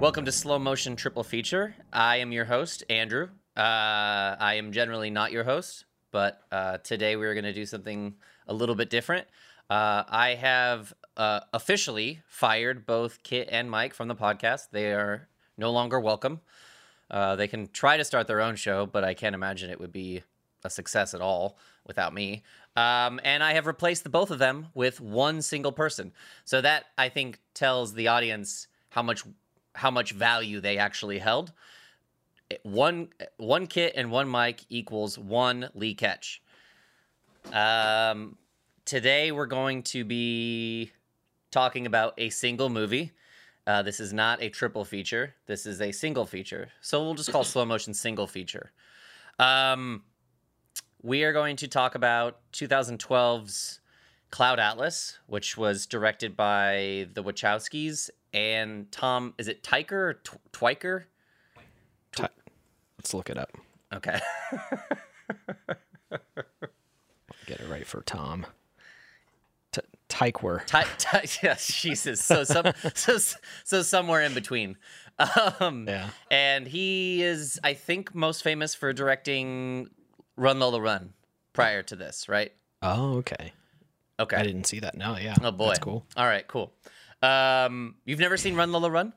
Welcome to Slow Motion Triple Feature. I am your host, Andrew. I am generally not your host, but today we're going to do something a little bit different. I have officially fired both Kit and Mike from the podcast. They are no longer welcome. They can try to start their own show, but I can't imagine it would be a success at all without me. And I have replaced the both of them with one single person. So that, I think, tells the audience how much value they actually held. One Kit and one Mike equals one Lee Ketch. Today we're going to be talking about a single movie. This is not a triple feature. This is a single feature. So we'll just call Slow Motion Single Feature. We are going to talk about 2012's Cloud Atlas, which was directed by the Wachowskis and Tom, is it Tykwer or Twyker? Let's look it up. Okay. Get it right for Tom. Tykwer. Yes, Jesus. So somewhere in between. Yeah. And he is, I think, most famous for directing Run Lola Run prior to this, right? Oh, okay. Okay. I didn't see that. No, yeah. Oh, boy. That's cool. All right, cool. You've never seen Run Lola Run?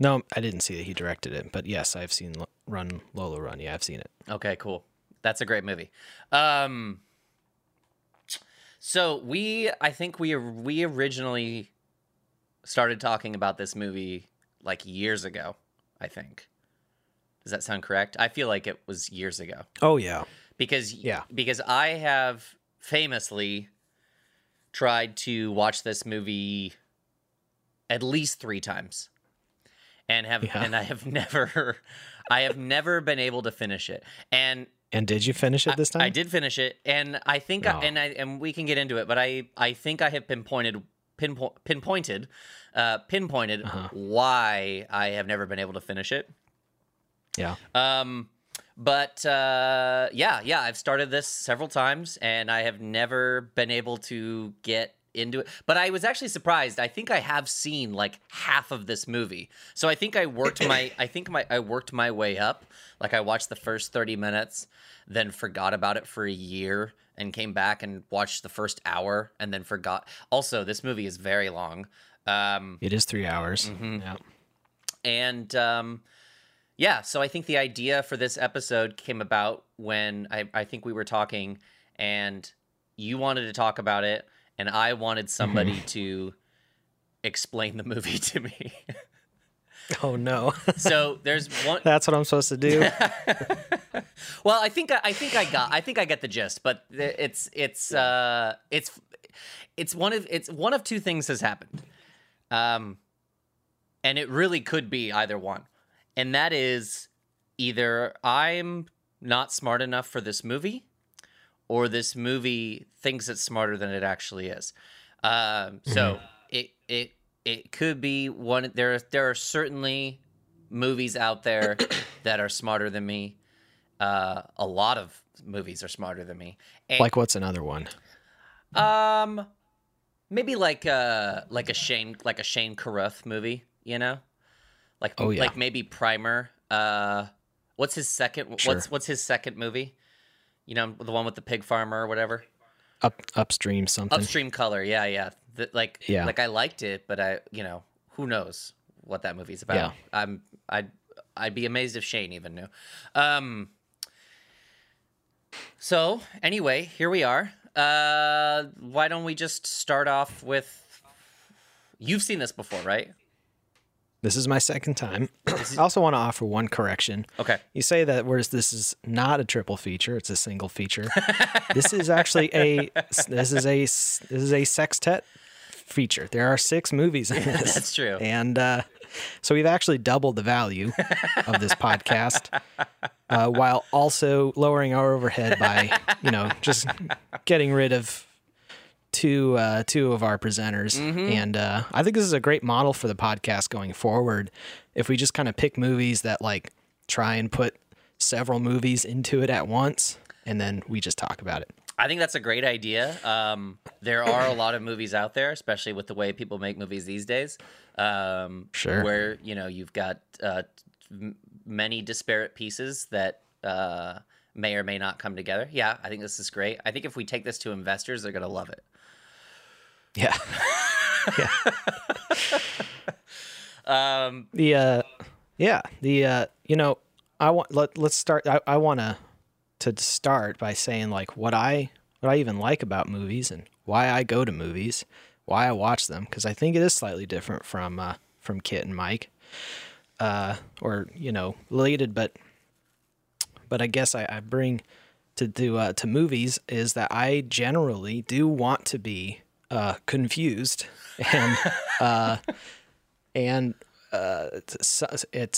No, I didn't see that he directed it, but yes, I've seen Run Lola Run. Yeah, I've seen it. Okay, cool. That's a great movie. So I think we originally started talking about this movie like years ago, I think. Does that sound correct? I feel like it was years ago. Oh yeah. Because I have famously tried to watch this movie at least 3 times and I have never been able to finish it. And did you finish it this time? I did finish it. And I think, and we can get into it, but I think I have pinpointed why I have never been able to finish it. Yeah. But I've started this several times and I have never been able to get into it. But I was actually surprised. I think I have seen like half of this movie. So I think I worked my way up. Like I watched the first 30 minutes, then forgot about it for a year and came back and watched the first hour and then forgot. Also, this movie is very long. It is 3 hours. Mm-hmm. Yeah. And, yeah, so I think the idea for this episode came about when I think we were talking and you wanted to talk about it and I wanted somebody to explain the movie to me. Oh, no. So there's one... That's what I'm supposed to do? Well, I think I get the gist, but it's one of two things has happened. And it really could be either one. And that is either I'm not smart enough for this movie or this movie thinks it's smarter than it actually is. So it could be one. There are certainly movies out there that are smarter than me. A lot of movies are smarter than me. And, like what's another one? Maybe like a Shane Carruth movie, you know? Like, oh, yeah. Like maybe Primer. What's his second? Sure. What's his second movie? You know, the one with the pig farmer or whatever. Upstream something. Upstream Color. Yeah, yeah. Like I liked it, but who knows what that movie's about? Yeah. I'd be amazed if Shane even knew. So anyway, here we are. Why don't we just start off with? You've seen this before, right? This is my second time. I also want to offer one correction. Okay. You say that whereas this is not a triple feature, it's a single feature. This is actually a sextet feature. There are 6 movies in this. That's true. And So we've actually doubled the value of this podcast while also lowering our overhead by, you know, just getting rid of two of our presenters. Mm-hmm. And I think this is a great model for the podcast going forward. If we just kind of pick movies that like try and put several movies into it at once, and then we just talk about it. I think that's a great idea. There are a lot of movies out there, especially with the way people make movies these days. Sure. Where, you know, you've got many disparate pieces that may or may not come together. Yeah, I think this is great. I think if we take this to investors, they're going to love it. Yeah. Yeah. You know, I want to start by saying like what I even like about movies and why I go to movies, why I watch them, because I think it is slightly different from Kit and Mike, or you know, related, but I guess I bring to movies is that I generally do want to be confused and it's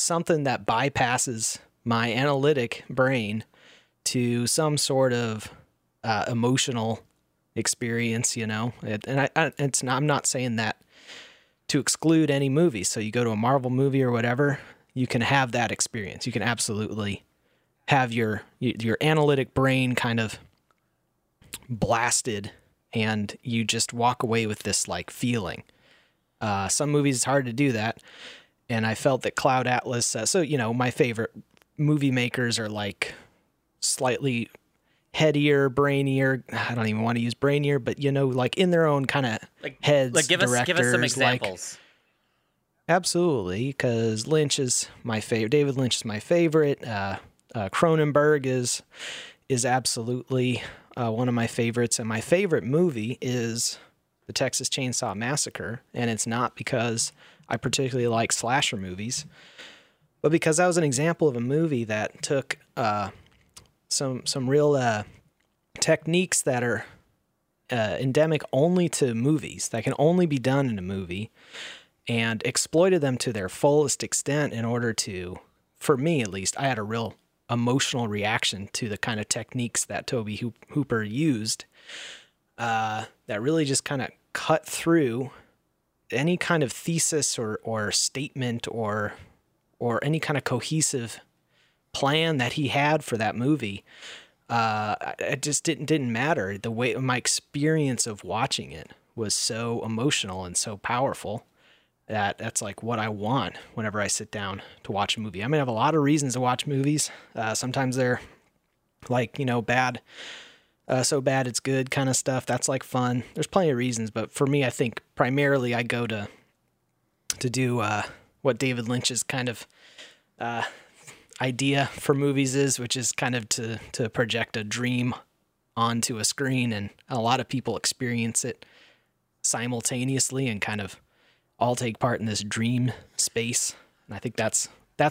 something that bypasses my analytic brain to some sort of emotional experience, you know? I'm not saying that to exclude any movie. So you go to a Marvel movie or whatever, you can have that experience. You can absolutely have your analytic brain kind of blasted, and you just walk away with this like feeling. Some movies, it's hard to do that. And I felt that Cloud Atlas, so, you know, my favorite movie makers are like slightly headier, brainier. I don't even want to use brainier, but you know, like in their own kind of like, heads. Like give us some examples. Like, absolutely, because Lynch is my favorite. David Lynch is my favorite. Cronenberg is absolutely one of my favorites, and my favorite movie is The Texas Chainsaw Massacre, and it's not because I particularly like slasher movies, but because that was an example of a movie that took some real techniques that are endemic only to movies, that can only be done in a movie, and exploited them to their fullest extent in order to, for me at least, I had a real emotional reaction to the kind of techniques that Tobe Hooper used that really just kind of cut through any kind of thesis or statement or any kind of cohesive plan that he had for that movie. It just didn't matter. The way my experience of watching it was so emotional and so powerful that that's like what I want whenever I sit down to watch a movie. I mean, I have a lot of reasons to watch movies. Sometimes they're like, you know, bad, so bad it's good kind of stuff. That's like fun. There's plenty of reasons, but for me, I think primarily I go to do what David Lynch's kind of idea for movies is, which is kind of to project a dream onto a screen, and a lot of people experience it simultaneously and kind of all take part in this dream space. And I think that's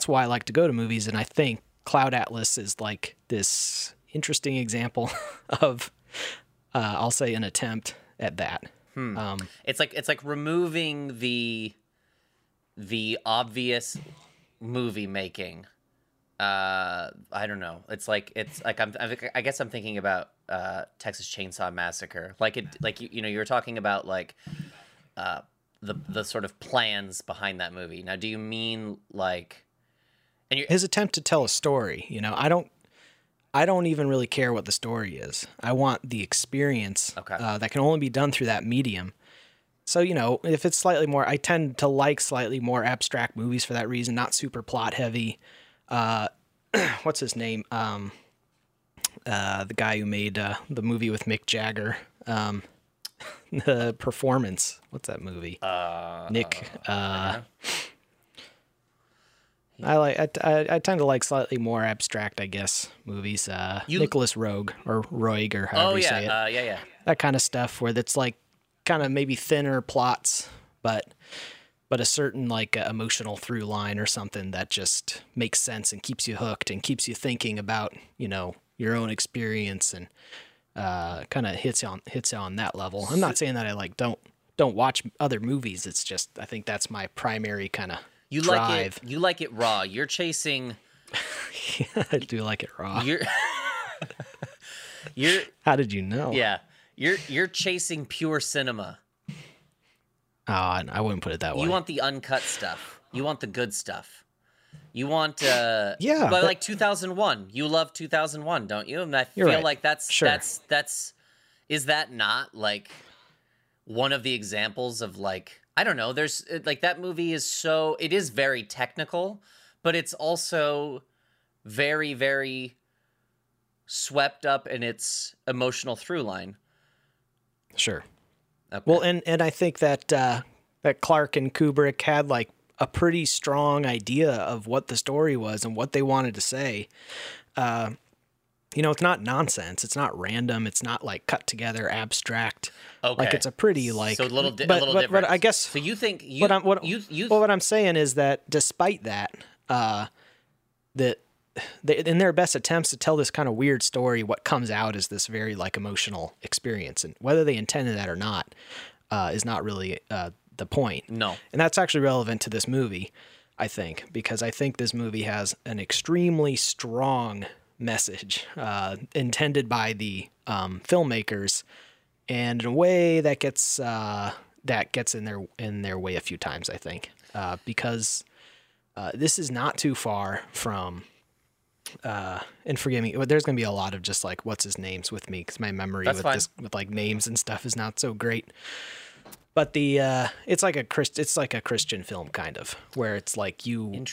why I like to go to movies, and I think Cloud Atlas is like this interesting example of I'll say an attempt at that. It's like removing the obvious movie making. I don't know. It's like I guess I'm thinking about Texas Chainsaw Massacre. You were talking about like the sort of plans behind that movie. Now, do you mean like his attempt to tell a story? You know, I don't even really care what the story is. I want the experience that can only be done through that medium. So, you know, if it's slightly more, I tend to like slightly more abstract movies for that reason, not super plot heavy. What's his name? The guy who made the movie with Mick Jagger, The Performance. What's that movie? Nick. I tend to like slightly more abstract, I guess, movies. Nicolas Roeg or Roeg or however you say it. Yeah. That kind of stuff where that's like kind of maybe thinner plots, but a certain like emotional through line or something that just makes sense and keeps you hooked and keeps you thinking about, you know, your own experience, and kind of hits on that level. I'm not saying that I like don't watch other movies. It's just I think that's my primary kind of You drive. Like it. You like it raw. You're chasing. Yeah, I do like it raw. You're. You're. How did you know? Yeah, you're chasing pure cinema. Oh, I wouldn't put it that way. You want the uncut stuff. You want the good stuff. You want, yeah, but like 2001. You love 2001, don't you? And I feel right. Like that's sure. that's is that not like one of the examples of like I don't know. There's like that movie is so it is very technical, but it's also very very swept up in its emotional through line. Sure. Okay. Well, and I think that that Clark and Kubrick had like a pretty strong idea of what the story was and what they wanted to say. You know, it's not nonsense. It's not random. It's not like cut together, abstract. Okay. Like it's a pretty like. So a little different. But I guess. So you think you? What I'm saying is that despite that, in their best attempts to tell this kind of weird story, what comes out is this very like emotional experience, and whether they intended that or not is not really the point. No, and that's actually relevant to this movie, I think, because I think this movie has an extremely strong message intended by the filmmakers, and in a way that gets in their way a few times, I think, because this is not too far from. And forgive me, but there's going to be a lot of just like what's his names with me because my memory with like names and stuff is not so great. But the it's like a Christian film kind of where it's like you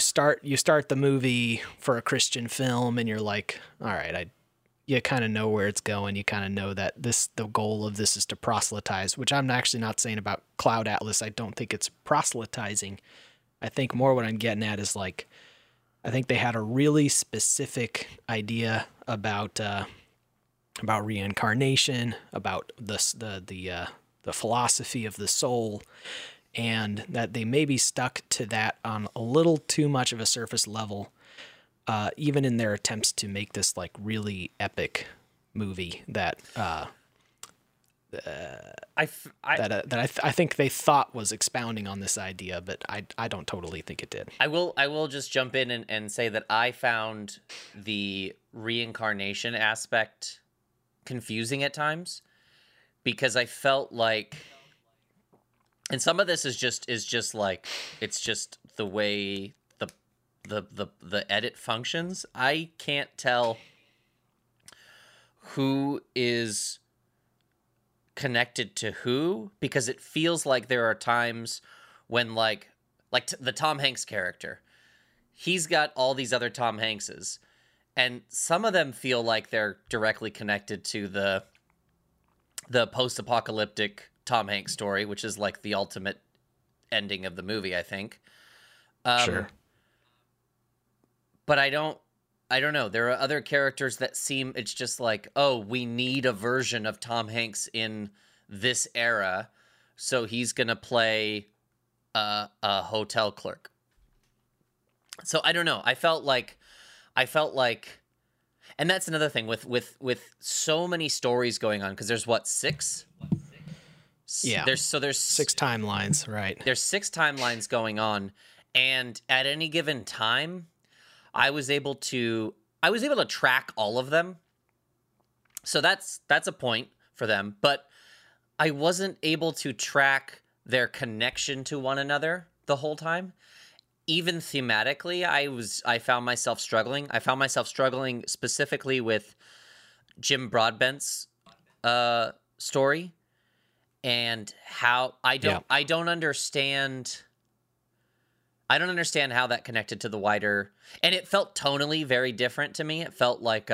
start the movie for a Christian film and you're like, all right, you kind of know where it's going. You kind of know that the goal of this is to proselytize, which I'm actually not saying about Cloud Atlas. I don't think it's proselytizing. I think more what I'm getting at is like. I think they had a really specific idea about reincarnation, about the philosophy of the soul, and that they maybe stuck to that on a little too much of a surface level, even in their attempts to make this like really epic movie that I think they thought was expounding on this idea, but I don't totally think it did. I will just jump in and say that I found the reincarnation aspect confusing at times because I felt like, and some of this is just like it's just the way the edit functions. I can't tell who is connected to who because it feels like there are times when like the Tom Hanks character, he's got all these other Tom Hankses and some of them feel like they're directly connected to the post-apocalyptic Tom Hanks story, which is like the ultimate ending of the movie, I think. Sure. But I don't know. There are other characters that seem, it's just like, oh, we need a version of Tom Hanks in this era, so he's going to play a hotel clerk. So I don't know. I felt like, and that's another thing with so many stories going on, because there's what, six? Yeah. There's six timelines, right. There's six timelines going on, and at any given time, I was able to track all of them. So that's a point for them, but I wasn't able to track their connection to one another the whole time. Even thematically, I found myself struggling specifically with Jim Broadbent's story and how I don't understand how that connected to the wider, and it felt tonally very different to me. It felt like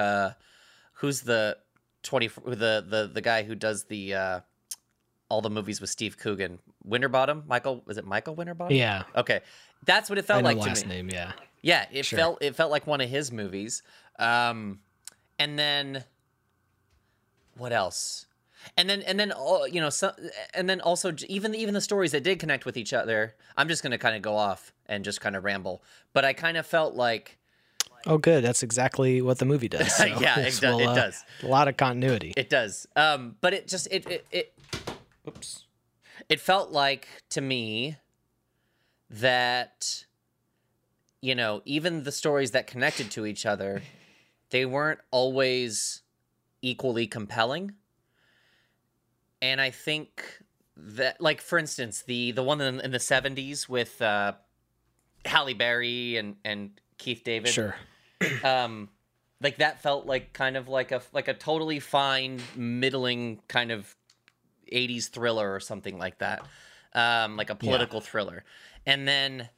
who's the guy who does the all the movies with Steve Coogan, Winterbottom, Michael, is it Michael Winterbottom? Yeah. Okay, that's what it felt like to me. Last name, yeah. Yeah, it felt like one of his movies. And then what else? And then all, you know, so, and then also even the stories that did connect with each other. I'm just going to kind of go off and just kind of ramble, but I kind of felt like, oh, good, that's exactly what the movie does. So yeah, it does a lot of continuity. It does, but it just it felt like to me that, you know, even the stories that connected to each other, they weren't always equally compelling. And I think that, like, for instance, the one in the 70s with Halle Berry and Keith David. Sure. Like, that felt like kind of like a totally fine, middling kind of 80s thriller or something like that. Like a political thriller. And then,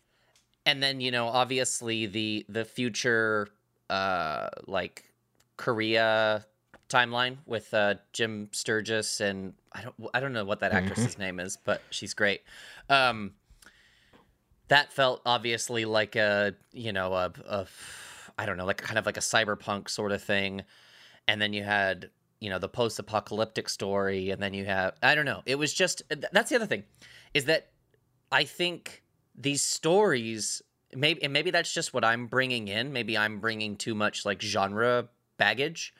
you know, obviously the future, like, Korea timeline with Jim Sturgess, and I don't know what that actress's name is, but she's great. That felt obviously like a, you know, a I don't know, like kind of like a cyberpunk sort of thing. And then you had, you know, the post-apocalyptic story, and then you have, I don't know. It was just, that's the other thing, is that I think these stories, maybe that's just what I'm bringing in. Maybe I'm bringing too much like genre baggage.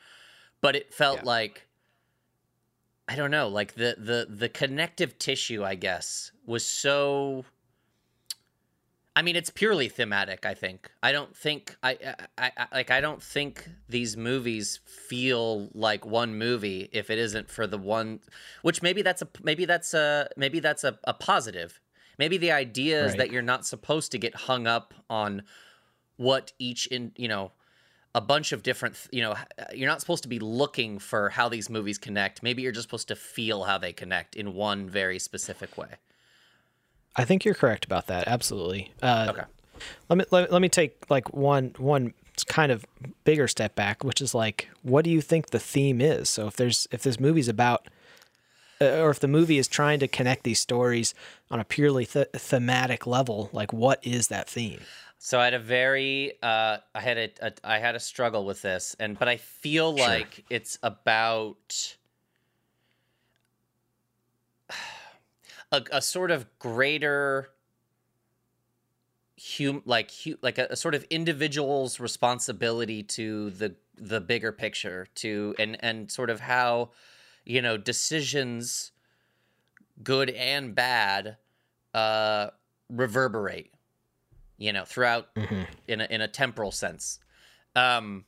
But it felt like, I don't know, like the connective tissue, I guess, was so. I mean, it's purely thematic, I think. I don't think I don't think these movies feel like one movie if it isn't for the one. Which maybe that's a positive. Maybe the idea is that you're not supposed to get hung up on what each a bunch of different, you're not supposed to be looking for how these movies connect. Maybe you're just supposed to feel how they connect in one very specific way. I think you're correct about that. Absolutely. Okay. Let me take like one kind of bigger step back, which is like, what do you think the theme is? So if this movie's about, or if the movie is trying to connect these stories on a purely thematic level, like what is that theme? So I had a very, I had a struggle with this, but I feel like it's about a sort of greater like a sort of individual's responsibility to the bigger picture, to and sort of how, you know, decisions, good and bad, reverberate. You know, throughout in a temporal sense. And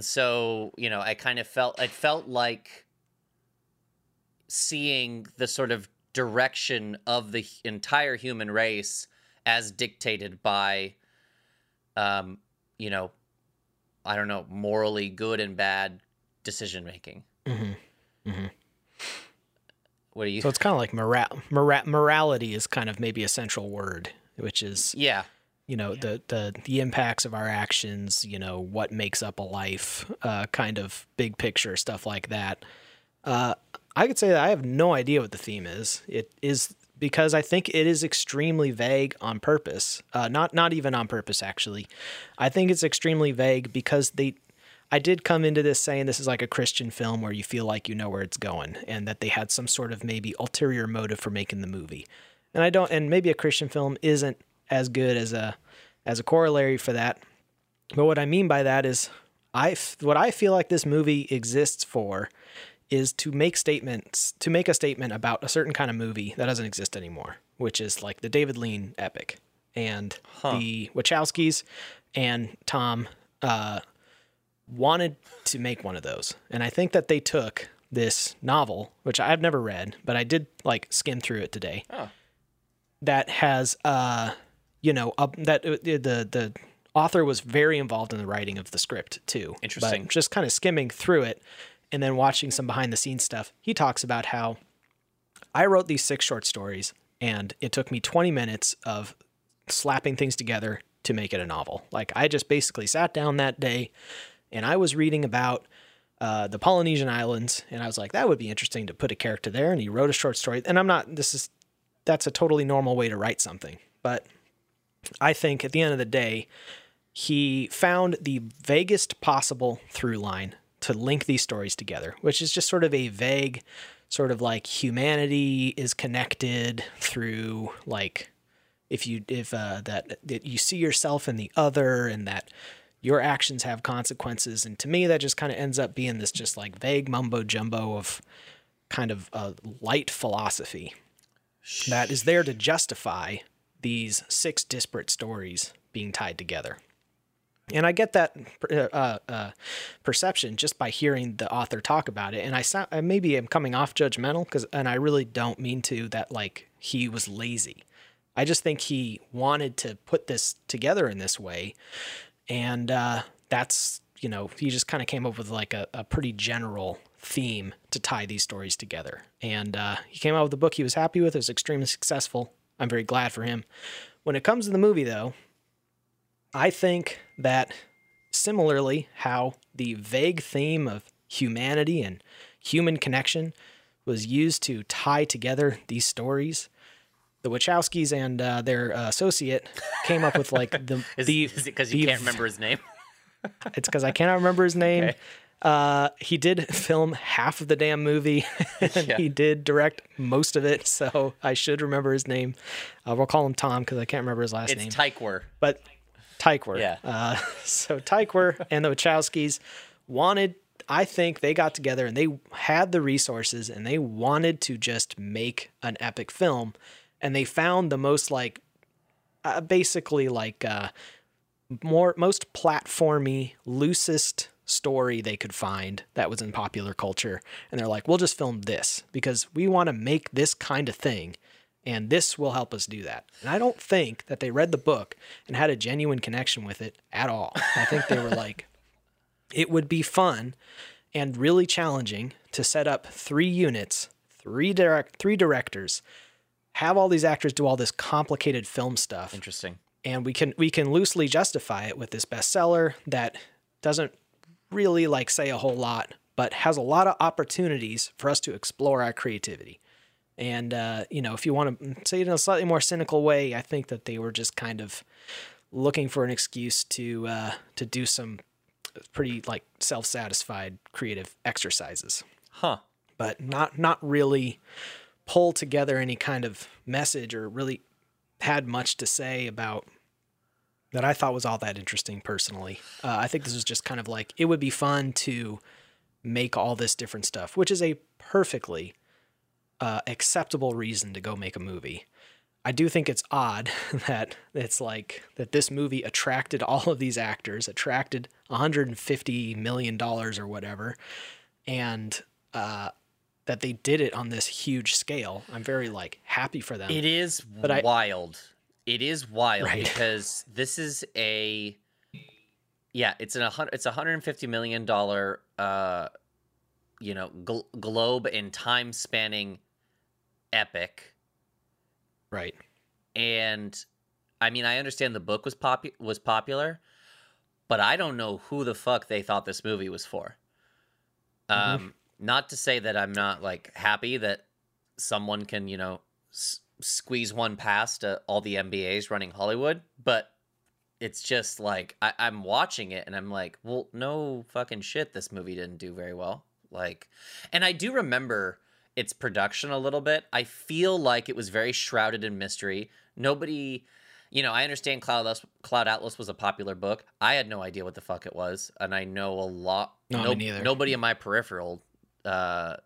so, you know, I kind of felt like seeing the sort of direction of the entire human race as dictated by, you know, I don't know, morally good and bad decision making. What do you? So it's kind of like morality is kind of maybe a central word, which is, you know, the impacts of our actions, you know, what makes up a life, kind of big picture stuff like that. I could say that I have no idea what the theme is. It is because I think it is extremely vague on purpose. Not even on purpose, actually. I think it's extremely vague because I did come into this saying this is like a Christian film where you feel like you know where it's going, and that they had some sort of maybe ulterior motive for making the movie. And I don't, and maybe a Christian film isn't as good as a corollary for that. But what I mean by that is, what I feel like this movie exists for is to make a statement about a certain kind of movie that doesn't exist anymore, which is like the David Lean epic and the Wachowskis and Tom wanted to make one of those. And I think that they took this novel, which I've never read, but I did like skim through it today. That has, the author was very involved in the writing of the script too. Interesting. But just kind of skimming through it and then watching some behind the scenes stuff, he talks about how I wrote these 6 short stories and it took me 20 minutes of slapping things together to make it a novel. Like I just basically sat down that day and I was reading about the Polynesian Islands, and I was like, that would be interesting to put a character there. And he wrote a short story, and that's a totally normal way to write something. But I think at the end of the day, he found the vaguest possible through line to link these stories together, which is just sort of a vague sort of like humanity is connected through like, that you see yourself in the other, and that your actions have consequences. And to me, that just kind of ends up being this just like vague mumbo jumbo of kind of a light philosophy that is there to justify these six disparate stories being tied together. And I get that perception just by hearing the author talk about it. And I sound, maybe I'm coming off judgmental, and I really don't mean to, that like he was lazy. I just think he wanted to put this together in this way. And that's, you know, he just kind of came up with like a pretty general theme to tie these stories together. And he came out with a book he was happy with. It was extremely successful. I'm very glad for him. When it comes to the movie, though, I think that similarly how the vague theme of humanity and human connection was used to tie together these stories, the Wachowskis and their associate came up with like the... is it because you can't remember his name? It's because I cannot remember his name. Okay. He did film half of the damn movie. And yeah. He did direct most of it, so I should remember his name. We'll call him Tom because I can't remember his last name. It's Tykwer. But... Tykwer. Yeah. So Tykwer and the Wachowskis wanted, I think they got together and they had the resources and they wanted to just make an epic film. And they found the most like, basically like most platformy, loosest story they could find that was in popular culture. And they're like, we'll just film this because we want to make this kind of thing. And this will help us do that. And I don't think that they read the book and had a genuine connection with it at all. I think they were like, it would be fun and really challenging to set up three units, three directors, have all these actors do all this complicated film stuff. Interesting. And we can loosely justify it with this bestseller that doesn't really like say a whole lot, but has a lot of opportunities for us to explore our creativity. And, you know, if you want to say it in a slightly more cynical way, I think that they were just kind of looking for an excuse to do some pretty like self-satisfied creative exercises. Huh. But not really pull together any kind of message or really had much to say about that I thought was all that interesting personally. I think this was just kind of like, it would be fun to make all this different stuff, which is a perfectly acceptable reason to go make a movie. I do think it's odd that it's like that this movie attracted all of these actors, attracted $150 million or whatever, and that they did it on this huge scale. I'm very like happy for them. It is wild. It is wild, right? Because this is it's a $150 million globe and time spanning epic, right? And I mean, I understand the book was popular, but I don't know who the fuck they thought this movie was for. Not to say that I'm not like happy that someone can squeeze one past all the MBAs running Hollywood, but it's just like I'm watching it and I'm like, well, no fucking shit, this movie didn't do very well. Like, and I do remember its production a little bit. I feel like it was very shrouded in mystery. Nobody, I understand Cloud Atlas was a popular book. I had no idea what the fuck it was, and I know a lot. Nobody in my peripheral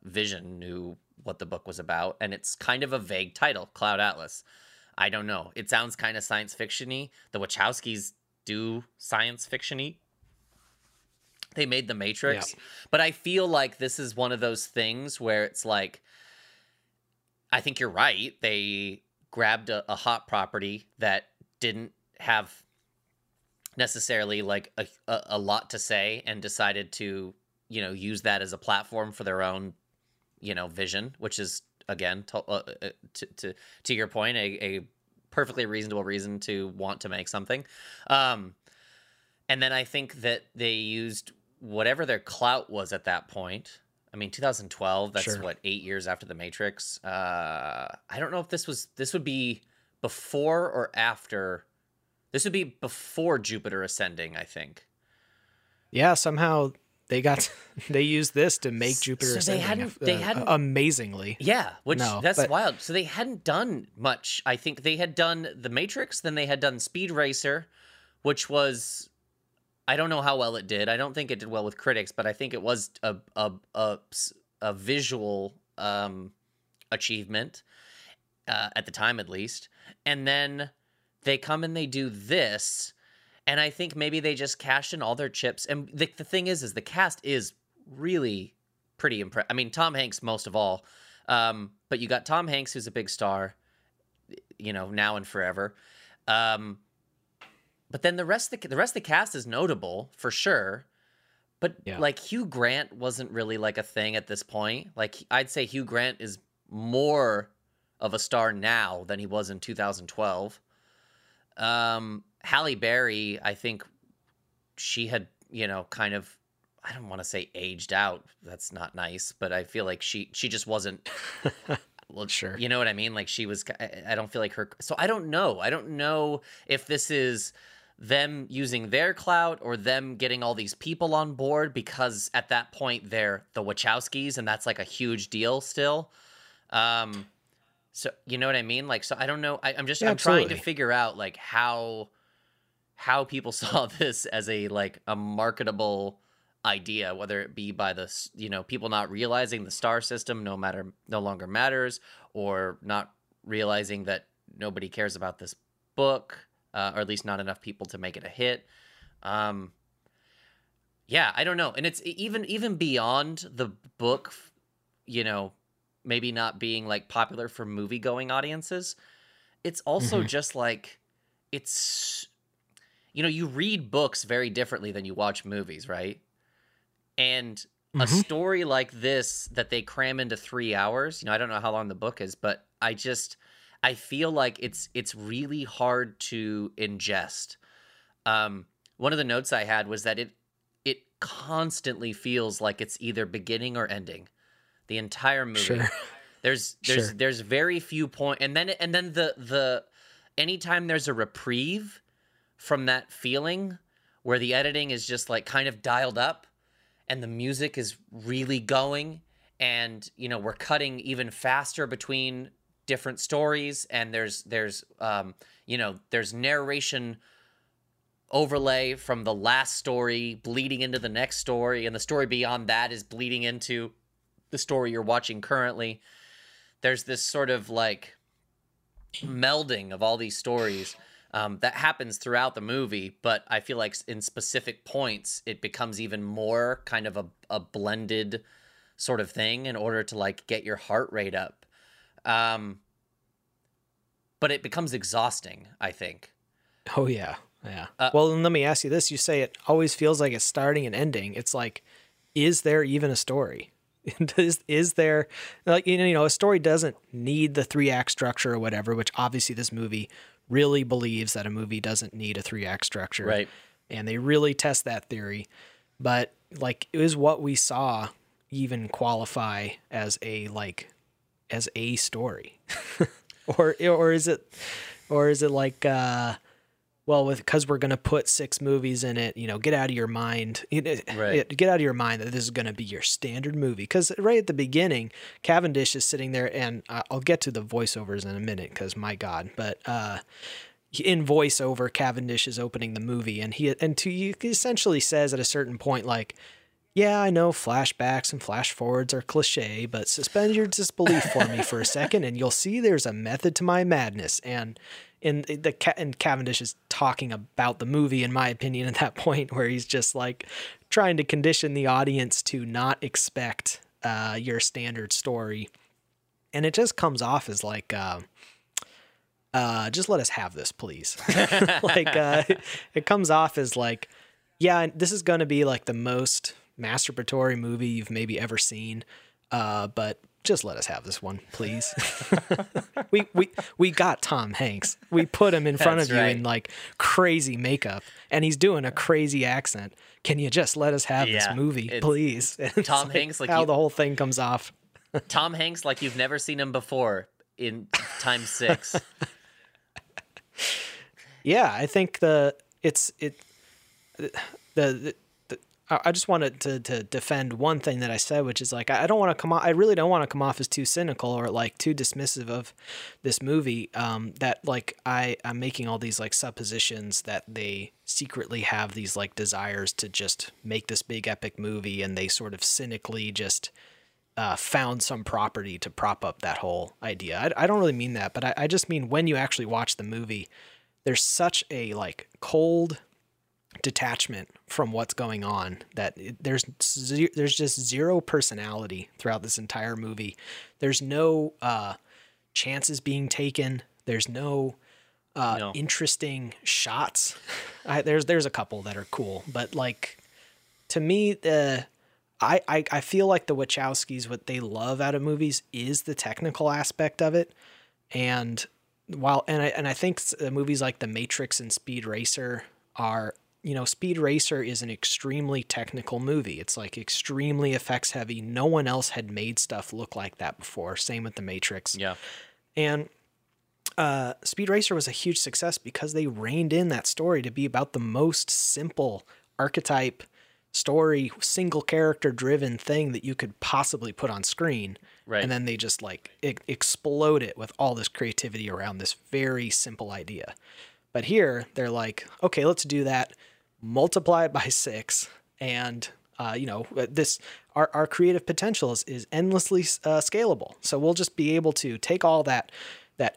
vision knew what the book was about, and it's kind of a vague title, Cloud Atlas. I don't know. It sounds kind of science fiction-y. The Wachowskis do science fiction-y. They made The Matrix, yeah. But I feel like this is one of those things where it's like, I think you're right. They grabbed a hot property that didn't have necessarily like a lot to say and decided to, use that as a platform for their own, vision, which is, again, to your point, a perfectly reasonable reason to want to make something. And then I think that they used whatever their clout was at that point. I mean, 2012, that's sure. What, 8 years after The Matrix. I don't know if this would be before or after. This would be before Jupiter Ascending, I think. Yeah, somehow they used this to make Jupiter Ascending. They hadn't amazingly. Yeah, that's wild. So they hadn't done much. I think they had done The Matrix, then they had done Speed Racer, which was, I don't know how well it did. I don't think it did well with critics, but I think it was a visual achievement at the time, at least. And then They come and they do this, and I think maybe they just cashed in all their chips. And the thing is the cast is really pretty impressive. I mean, Tom Hanks most of all, but you got Tom Hanks, who's a big star, you know, now and forever. But then the rest of the cast is notable for sure. But yeah, like Hugh Grant wasn't really like a thing at this point. Like I'd say Hugh Grant is more of a star now than he was in 2012. Halle Berry, I think she had, you know, kind of, I don't want to say aged out. That's not nice, but I feel like she just wasn't, well, sure. You know what I mean? Like she was, I don't feel like her. So I don't know. I don't know if this is them using their clout or them getting all these people on board, because at that point they're the Wachowskis and that's like a huge deal still. So you know what I mean? Like, so I don't know. I'm trying to figure out like how people saw this as a marketable idea, whether it be by the, you know, people not realizing the star system no longer matters, or not realizing that nobody cares about this book, or at least not enough people to make it a hit. Yeah, I don't know. And it's even beyond the book, you know, maybe not being like popular for movie going audiences. It's also just like, it's, you know, you read books very differently than you watch movies, right? And a story like this that they cram into 3 hours, you know, I don't know how long the book is, but I feel like it's really hard to ingest. One of the notes I had was that it constantly feels like it's either beginning or ending. The entire movie. Sure. There's very few points, and then the anytime there's a reprieve from that feeling where the editing is just like kind of dialed up and the music is really going, and you know, we're cutting even faster between different stories, and there's you know, there's narration overlay from the last story bleeding into the next story, and the story beyond that is bleeding into the story you're watching currently. There's this sort of like melding of all these stories that happens throughout the movie, but I feel like in specific points it becomes even more kind of a blended sort of thing in order to like get your heart rate up. But it becomes exhausting, I think. Oh yeah. Yeah. Well, and let me ask you this. You say it always feels like it's starting and ending. It's like, is there even a story? Is there, like, you know, a story doesn't need the 3-act structure or whatever, which obviously this movie really believes that a movie doesn't need a 3-act structure. Right. And they really test that theory. But like, is what we saw even qualify as a story? or is it like, well, because we're going to put 6 movies in it, you know, get out of your mind. Get out of your mind that this is going to be your standard movie. Because right at the beginning, Cavendish is sitting there, and I'll get to the voiceovers in a minute because my God. But in voiceover, Cavendish is opening the movie, and he essentially says at a certain point, like, yeah, I know flashbacks and flash forwards are cliche, but suspend your disbelief for me for a second, and you'll see there's a method to my madness. And Cavendish is talking about the movie, in my opinion, at that point, where he's just like trying to condition the audience to not expect your standard story, and it just comes off as like, just let us have this, please. Like it comes off as like, yeah, this is going to be like the most masturbatory movie you've maybe ever seen, but just let us have this one, please. we got Tom Hanks. We put him in front of you in like crazy makeup, and he's doing a crazy accent. Can you just let us have this movie, please? Tom Hanks, like how the whole thing comes off. Tom Hanks, like you've never seen him before in times 6. Yeah, I think I just wanted to defend one thing that I said, which is like, I really don't want to come off as too cynical or like too dismissive of this movie, that like I'm making all these like suppositions that they secretly have these like desires to just make this big epic movie, and they sort of cynically just found some property to prop up that whole idea. I don't really mean that, but I just mean when you actually watch the movie, there's such a like cold detachment from what's going on that there's just zero personality throughout this entire movie. There's no chances being taken. There's no interesting shots. There's a couple that are cool, but like to me, I feel like the Wachowskis, what they love out of movies is the technical aspect of it. And I think movies like The Matrix and Speed Racer are, you know, Speed Racer is an extremely technical movie. It's like extremely effects heavy. No one else had made stuff look like that before. Same with The Matrix. Yeah. And Speed Racer was a huge success because they reined in that story to be about the most simple archetype story, single character driven thing that you could possibly put on screen. Right. And then they just like explode it with all this creativity around this very simple idea. But here they're like, okay, let's do that. Multiply it by 6. And, you know, this, our creative potential is endlessly scalable. So we'll just be able to take all that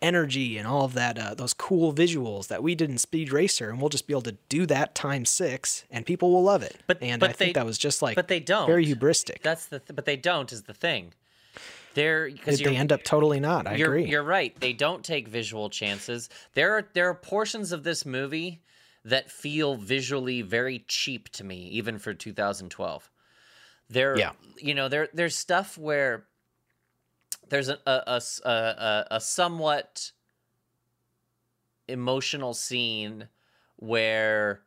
energy and all of that, those cool visuals that we did in Speed Racer, and we'll just be able to do that times 6, and people will love it. But I think that was just like, but they don't. Very hubristic. That's but they don't is the thing. They end up totally not. I agree. You're right. They don't take visual chances. There are portions of this movie that feel visually very cheap to me, even for 2012. There's stuff where there's a somewhat emotional scene where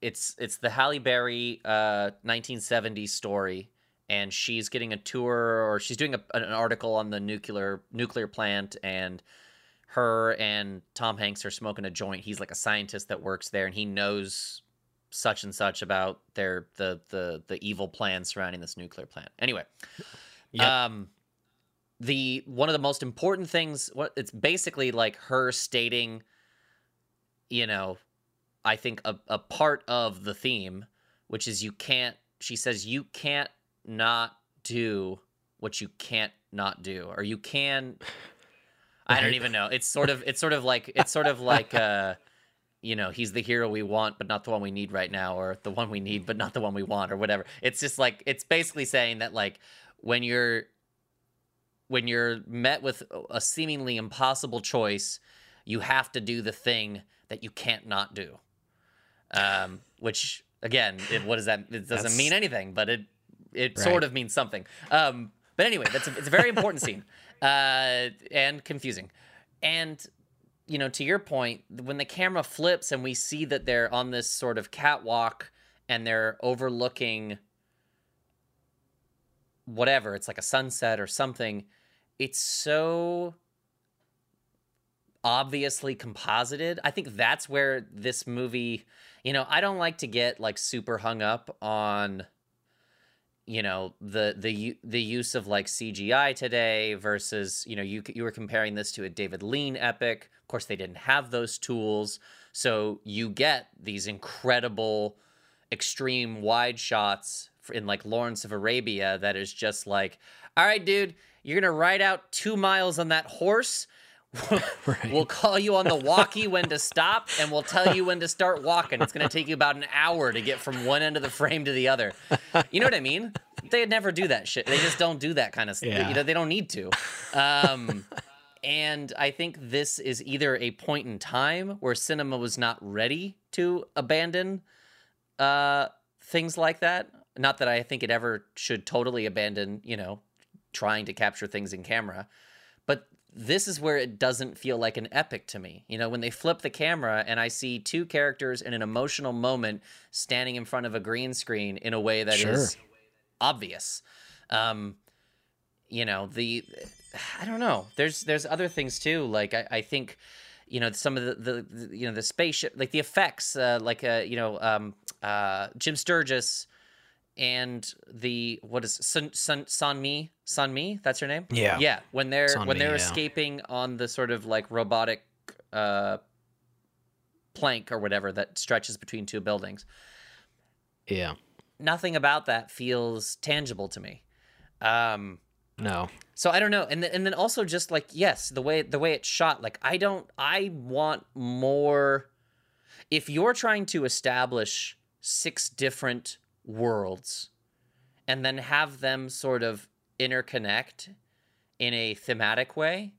it's the Halle Berry 1970s story, and she's getting a tour, or she's doing an article on the nuclear plant, and her and Tom Hanks are smoking a joint. He's like a scientist that works there, and he knows such and such about the evil plan surrounding this nuclear plant. Anyway, yep. The one of the most important things, it's basically like her stating, you know, I think a part of the theme, which is you can't not do what you can't not do, or you can, I don't even know. It's sort of like, you know, he's the hero we want, but not the one we need right now, or the one we need, but not the one we want, or whatever. It's just like, it's basically saying that like when you're met with a seemingly impossible choice, you have to do the thing that you can't not do. Which again, what does that? It doesn't mean anything, but it sort of means something. But anyway, it's a very important scene and confusing. And you know, to your point, when the camera flips and we see that they're on this sort of catwalk and they're overlooking whatever, it's like a sunset or something. It's so obviously composited. I think that's where this movie, you know, I don't like to get like super hung up on, you know, the use of like CGI today versus, you know, you were comparing this to a David Lean epic. Of course, they didn't have those tools. So you get these incredible extreme wide shots in like Lawrence of Arabia that is just like, all right, dude, you're going to ride out 2 miles on that horse. We'll call you on the walkie when to stop, and we'll tell you when to start walking. It's going to take you about an hour to get from one end of the frame to the other. You know what I mean? They'd never do that shit. They just don't do that kind of stuff. Yeah. You know, they don't need to. And I think this is either a point in time where cinema was not ready to abandon things like that. Not that I think it ever should totally abandon, you know, trying to capture things in camera, but this is where it doesn't feel like an epic to me. You know, when they flip the camera and I see two characters in an emotional moment standing in front of a green screen in a way that is obvious. You know, I don't know. There's other things too. Like I think, you know, some of the you know, the spaceship, like the effects, you know, Jim Sturgess and Sonmi, that's her name. Yeah. Yeah. When they're escaping on the sort of like robotic, plank or whatever that stretches between two buildings. Yeah. Nothing about that feels tangible to me. No. So I don't know. And then also just like, yes, the way it's shot, like I want more. If you're trying to establish 6 different worlds and then have them sort of interconnect in a thematic way,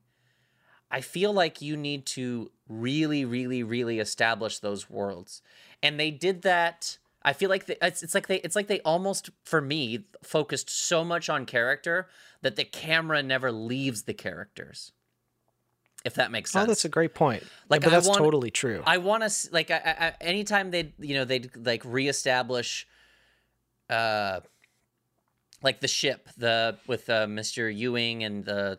I feel like you need to really, really, really establish those worlds. And they did that. I feel like it's like they almost, for me, focused so much on character that the camera never leaves the characters. If that makes sense. Oh, that's a great point. Like, yeah, that's totally true. I want to, like, I anytime they'd like reestablish, like the ship, with Mr. Ewing and the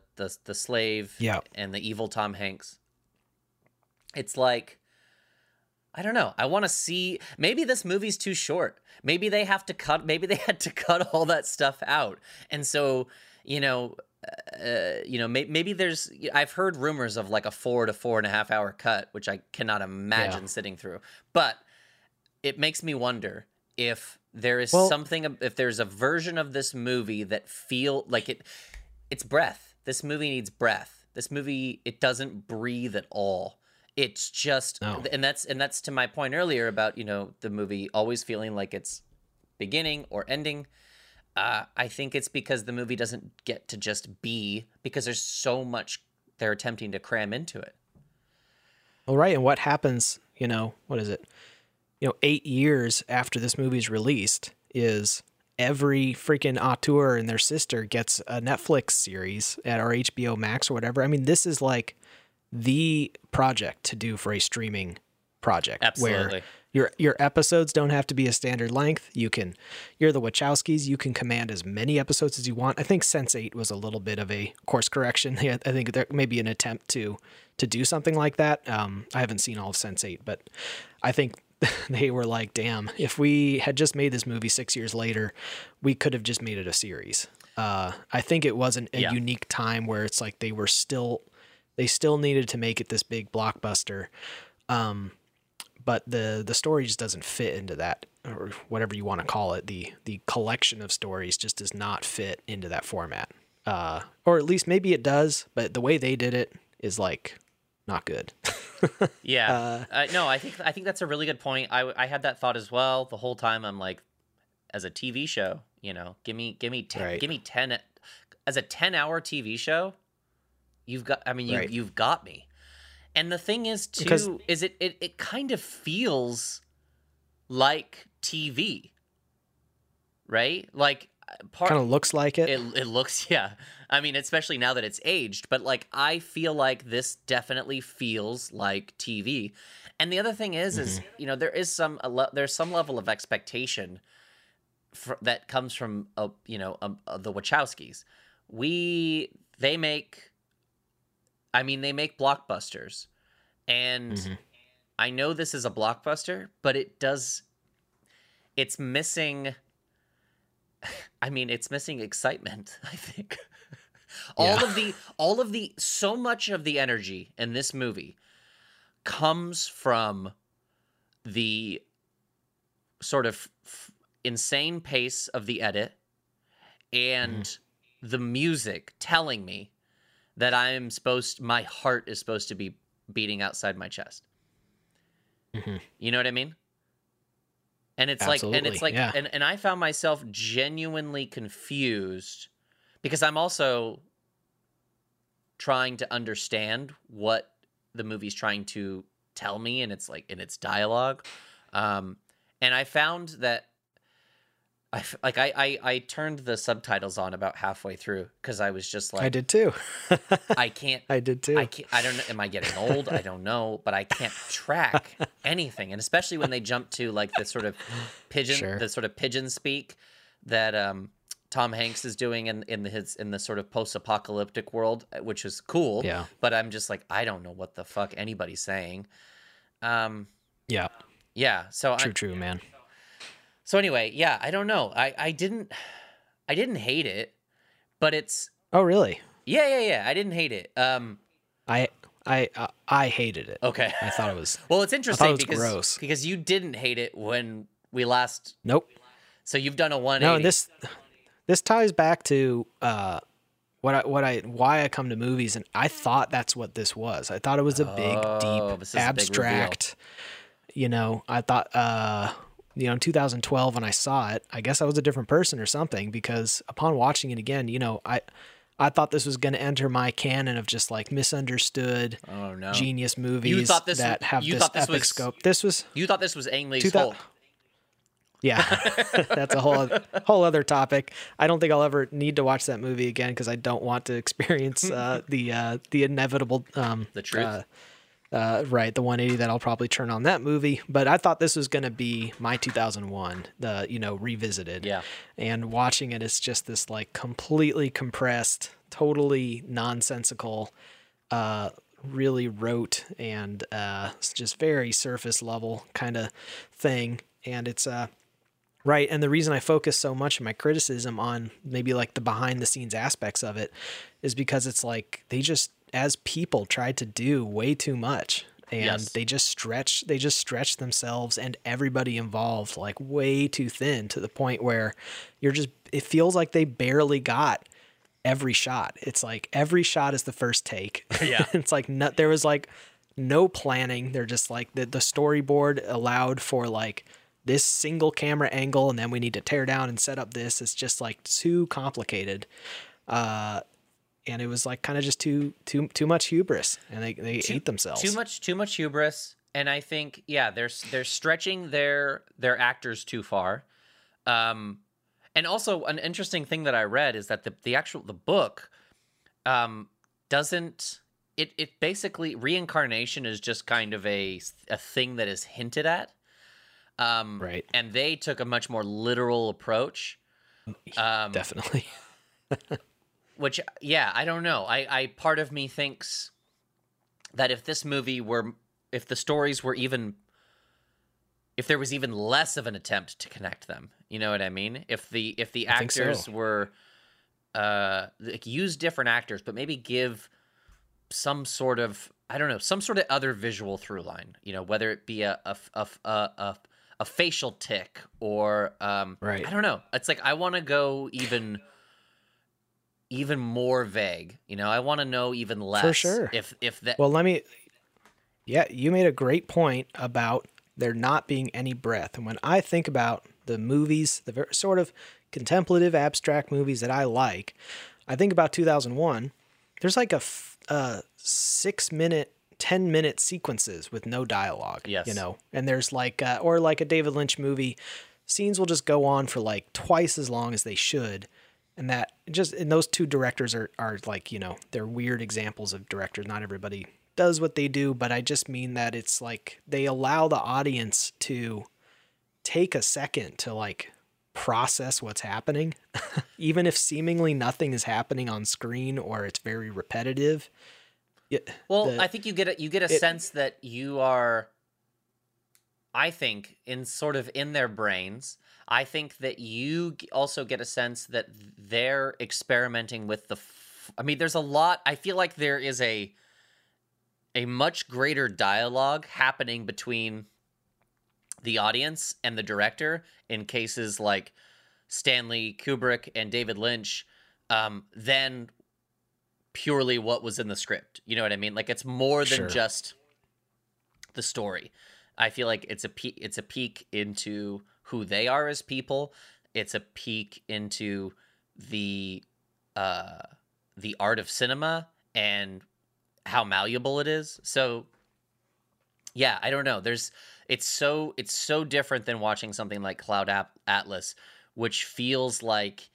slave, yeah, and the evil Tom Hanks. It's like, I don't know. I want to see, maybe this movie's too short. Maybe they have to cut, maybe they had to cut all that stuff out. And so, maybe there's, I've heard rumors of like a 4 to 4.5 hour cut, which I cannot imagine sitting through, but it makes me wonder if there is something, if there's a version of this movie that feel like it's breath. This movie needs breath. This movie, it doesn't breathe at all. It's just, and that's to my point earlier about, the movie always feeling like it's beginning or ending. I think it's because the movie doesn't get to just be, because there's so much they're attempting to cram into it. All right. And what happens, 8 years after this movie's released is every freaking auteur and their sister gets a Netflix series at our HBO Max or whatever. I mean, this is like the project to do for a streaming project. Absolutely. Where your episodes don't have to be a standard length. You're the Wachowskis. You can command as many episodes as you want. I think Sense8 was a little bit of a course correction. I think there may be an attempt to do something like that. I haven't seen all of Sense8, but I think they were like, damn, if we had just made this movie 6 years later, we could have just made it a series. I think it was a unique time where it's like they still needed to make it this big blockbuster. But the story just doesn't fit into that, or whatever you want to call it. The collection of stories just does not fit into that format. Or at least maybe it does, but the way they did it is like not good. Yeah. No, I think that's a really good point. I had that thought as well the whole time. I'm like, as a TV show, give me 10 as a 10-hour TV show. You've got me. And the thing is too, is it kind of feels like TV, right? Like kind of looks like it. It looks, yeah. I mean, especially now that it's aged, but like, I feel like this definitely feels like TV. And the other thing is, there's some level of expectation that comes from, the Wachowskis. They make blockbusters, and I know this is a blockbuster, but it's missing. I mean, it's missing excitement, I think. So much of the energy in this movie comes from the sort of insane pace of the edit and the music telling me that my heart is supposed to be beating outside my chest. Mm-hmm. You know what I mean? And it's absolutely, like, and it's like, yeah. and I found myself genuinely confused because I'm also trying to understand what the movie's trying to tell me. And it's like, in its dialogue. And I found that I turned the subtitles on about halfway through because I was just like... I did too. I don't know. Am I getting old? I don't know. But I can't track anything. And especially when they jump to like the sort of pigeon, the sort of pigeon speak that Tom Hanks is doing in the sort of post-apocalyptic world, which is cool. Yeah. But I'm just like, I don't know what the fuck anybody's saying. Yeah. Yeah. So true, man. So anyway, yeah, I don't know. I didn't hate it, but it's... Oh, really? Yeah. I didn't hate it. I hated it. Okay. I thought it was... Well, it's interesting because gross. Because you didn't hate it when we last... Nope. So you've done a 180. No, this ties back to why I come to movies, and I thought that's what this was. I thought it was a big, deep, abstract, you know, I thought, you know, in 2012 when I saw it, I guess I was a different person or something, because upon watching it again, you know, I thought this was going to enter my canon of just like misunderstood genius movies that have this epic scope. This was, you thought this was Ang Lee's Hulk. Yeah, that's a whole other topic. I don't think I'll ever need to watch that movie again, because I don't want to experience the inevitable the truth. Right, the 180 that I'll probably turn on that movie. But I thought this was going to be my 2001, the revisited. Yeah, and watching it, it's just this like completely compressed, totally nonsensical, really rote and just very surface level kind of thing. And it's right. And the reason I focus so much in my criticism on maybe like the behind the scenes aspects of it is because it's like they just, as people, tried to do way too much, and they just stretch themselves and everybody involved like way too thin, to the point where you're just, it feels like they barely got every shot. It's like every shot is the first take. Yeah. It's like there was like no planning. They're just like the storyboard allowed for like this single camera angle, and then we need to tear down and set up this. It's just like too complicated. And it was like kind of just too much hubris, and they ate themselves. Too much hubris. And I think, yeah, they're stretching their actors too far. And also an interesting thing that I read is that the book doesn't, it basically, reincarnation is just kind of a thing that is hinted at. Right. And they took a much more literal approach. Definitely. Which, yeah, I don't know. I part of me thinks that if this movie were, if the stories were even, if there was even less of an attempt to connect them, you know what I mean? If the actors were, like, use different actors, but maybe give some sort of, I don't know, some sort of other visual through line, you know, whether it be a facial tic or, right. I don't know. It's like, I want to go even more vague, you know. I want to know even less. For sure. If that. Well, yeah, you made a great point about there not being any breath. And when I think about the movies, the sort of contemplative, abstract movies that I like, I think about 2001. There's like a 6-minute, 10-minute sequences with no dialogue. Yes. You know, and there's like or like a David Lynch movie, scenes will just go on for like twice as long as they should. And that just, and those two directors are like, you know, they're weird examples of directors. Not everybody does what they do, but I just mean that it's like they allow the audience to take a second to like process what's happening, even if seemingly nothing is happening on screen or it's very repetitive. Well, I think you get a sense that you are, I think, in sort of in their brains. I think that you also get a sense that they're experimenting with the... I mean, there's a lot... I feel like there is a much greater dialogue happening between the audience and the director in cases like Stanley Kubrick and David Lynch than purely what was in the script. You know what I mean? Like, it's more than just the story. I feel like it's a peek into... who they are as people. It's a peek into the art of cinema and how malleable it is. So yeah, I don't know. It's so different than watching something like Cloud Atlas, which feels like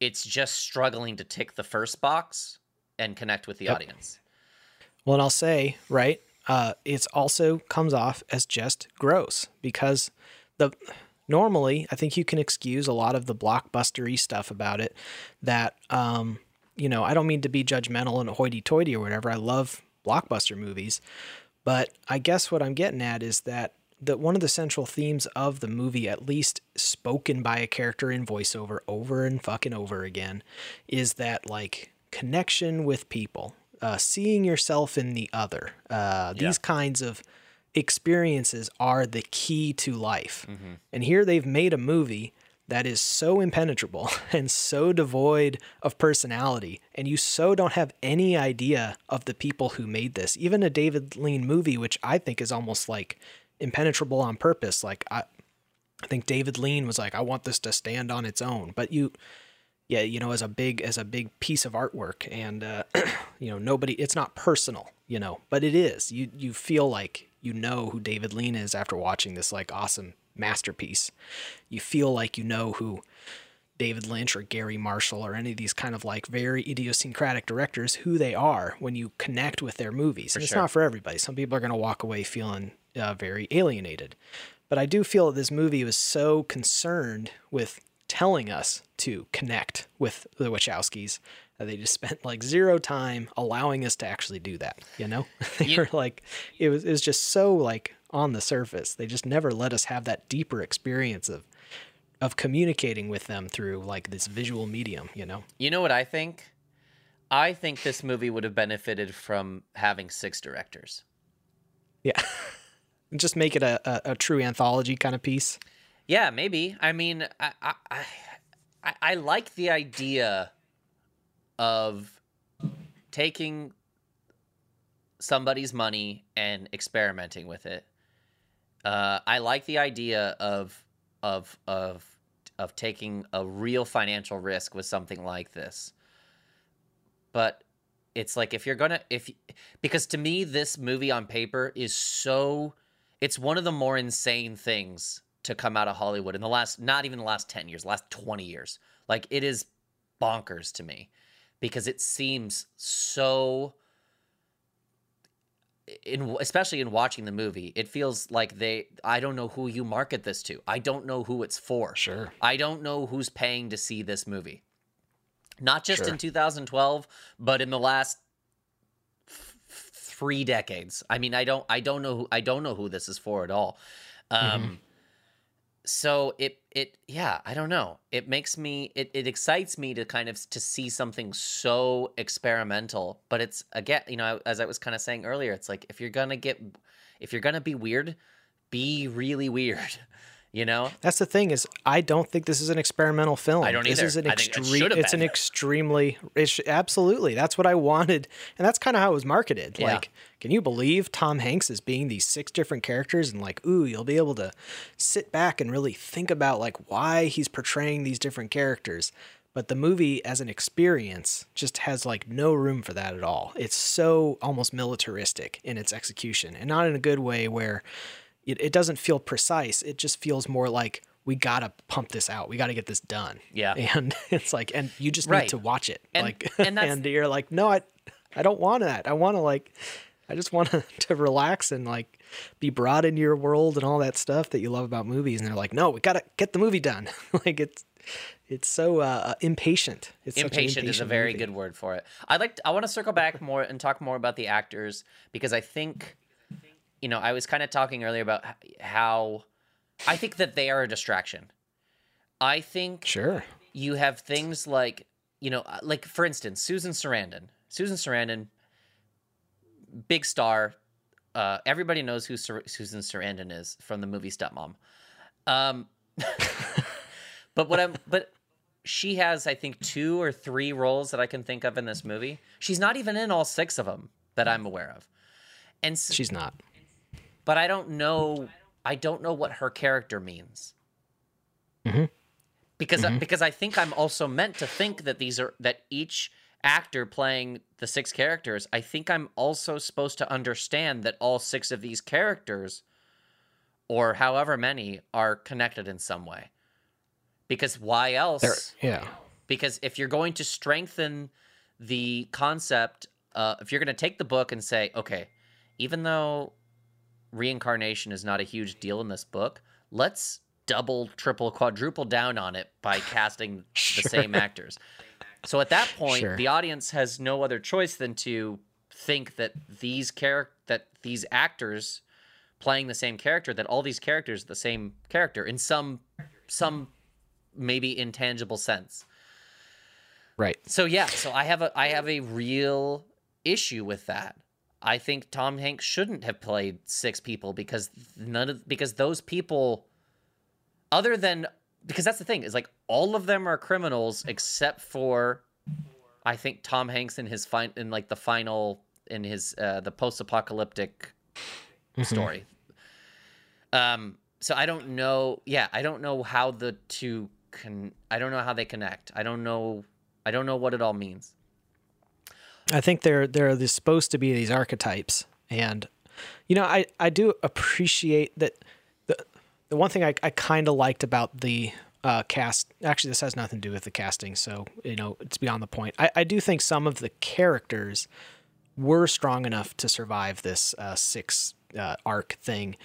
it's just struggling to tick the first box and connect with the audience. Well, and I'll say, right, it's also comes off as just gross, because normally, I think you can excuse a lot of the blockbustery stuff about it that, you know, I don't mean to be judgmental and hoity-toity or whatever. I love blockbuster movies, but I guess what I'm getting at is that one of the central themes of the movie, at least spoken by a character in voiceover over and fucking over again, is that like connection with people, seeing yourself in the other, these kinds of experiences are the key to life. Mm-hmm. And here they've made a movie that is so impenetrable and so devoid of personality, and you so don't have any idea of the people who made this. Even a David Lean movie, which I think is almost like impenetrable on purpose. Like I think David Lean was like, I want this to stand on its own, but as a big piece of artwork, and nobody, it's not personal, but it is, you feel like, who David Lean is after watching this like awesome masterpiece. You feel like, who David Lynch or Gary Marshall or any of these kind of like very idiosyncratic directors, who they are when you connect with their movies. And it's not for everybody. Some people are going to walk away feeling very alienated, but I do feel that this movie was so concerned with telling us to connect with the Wachowskis that they just spent like zero time allowing us to actually do that. They were like, it was just so like on the surface. They just never let us have that deeper experience of communicating with them through like this visual medium, You know what I think? I think this movie would have benefited from having 6 directors. Yeah. Just make it a true anthology kind of piece. Yeah, maybe. I mean, I like the idea of taking somebody's money and experimenting with it. I like the idea of taking a real financial risk with something like this. But it's like, because to me, this movie on paper is so, it's one of the more insane things to come out of Hollywood in the last, not even the last 10 years, last 20 years. Like, it is bonkers to me because it seems so, especially in watching the movie, it feels like I don't know who you market this to. I don't know who it's for. Sure. I don't know who's paying to see this movie. Not just in 2012, but in the last 3 decades. I mean, I don't know who this is for at all. So I don't know. It makes me, it excites me to kind of, to see something so experimental, but it's again, as I was kind of saying earlier, it's like, if you're going to be weird, be really weird. That's the thing is, I don't think this is an experimental film. I don't either. This is absolutely. That's what I wanted. And that's kind of how it was marketed. Yeah. Like, can you believe Tom Hanks is being these 6 different characters? And like, ooh, you'll be able to sit back and really think about like why he's portraying these different characters. But the movie as an experience just has like no room for that at all. It's so almost militaristic in its execution, and not in a good way where it doesn't feel precise. It just feels more like, we got to pump this out. We got to get this done. Yeah. And it's like, and you just need to watch it. And you're like, no, I don't want that. I just want to relax and like be brought into your world and all that stuff that you love about movies. And they're like, no, we got to get the movie done. Like it's so impatient. Impatient is a very good word for it. I want to circle back more and talk more about the actors, because I think, I was kind of talking earlier about how I think that they are a distraction. I think you have things like, like for instance, Susan Sarandon, big star. Everybody knows who Susan Sarandon is from the movie Stepmom. But she has, I think, 2 or 3 roles that I can think of in this movie. She's not even in all 6 of them that I'm aware of. And she's not. But I don't know what her character means. Mm-hmm. Because I think I'm also meant to think that that each actor playing the 6 characters, I think I'm also supposed to understand that all 6 of these characters, or however many, are connected in some way. Because why else? Because if you're going to strengthen the concept, if you're going to take the book and say, okay, even though reincarnation is not a huge deal in this book, let's double, triple, quadruple down on it by casting the same actors. So at that point, the audience has no other choice than to think that these actors playing the same character, that all these characters are the same character in some maybe intangible sense. Right. So I have a real issue with that. I think Tom Hanks shouldn't have played 6 people because those people, other than because that's the thing, is like all of them are criminals except for I think Tom Hanks in his final in the post-apocalyptic story. So I don't know. Yeah, I don't know how the two can. I don't know how they connect. I don't know. I don't know what it all means. I think there are supposed to be these archetypes, and you know, I do appreciate that. The one thing I kind of liked about the cast, actually this has nothing to do with the casting, so you know it's beyond the point. I do think some of the characters were strong enough to survive this six arc thing,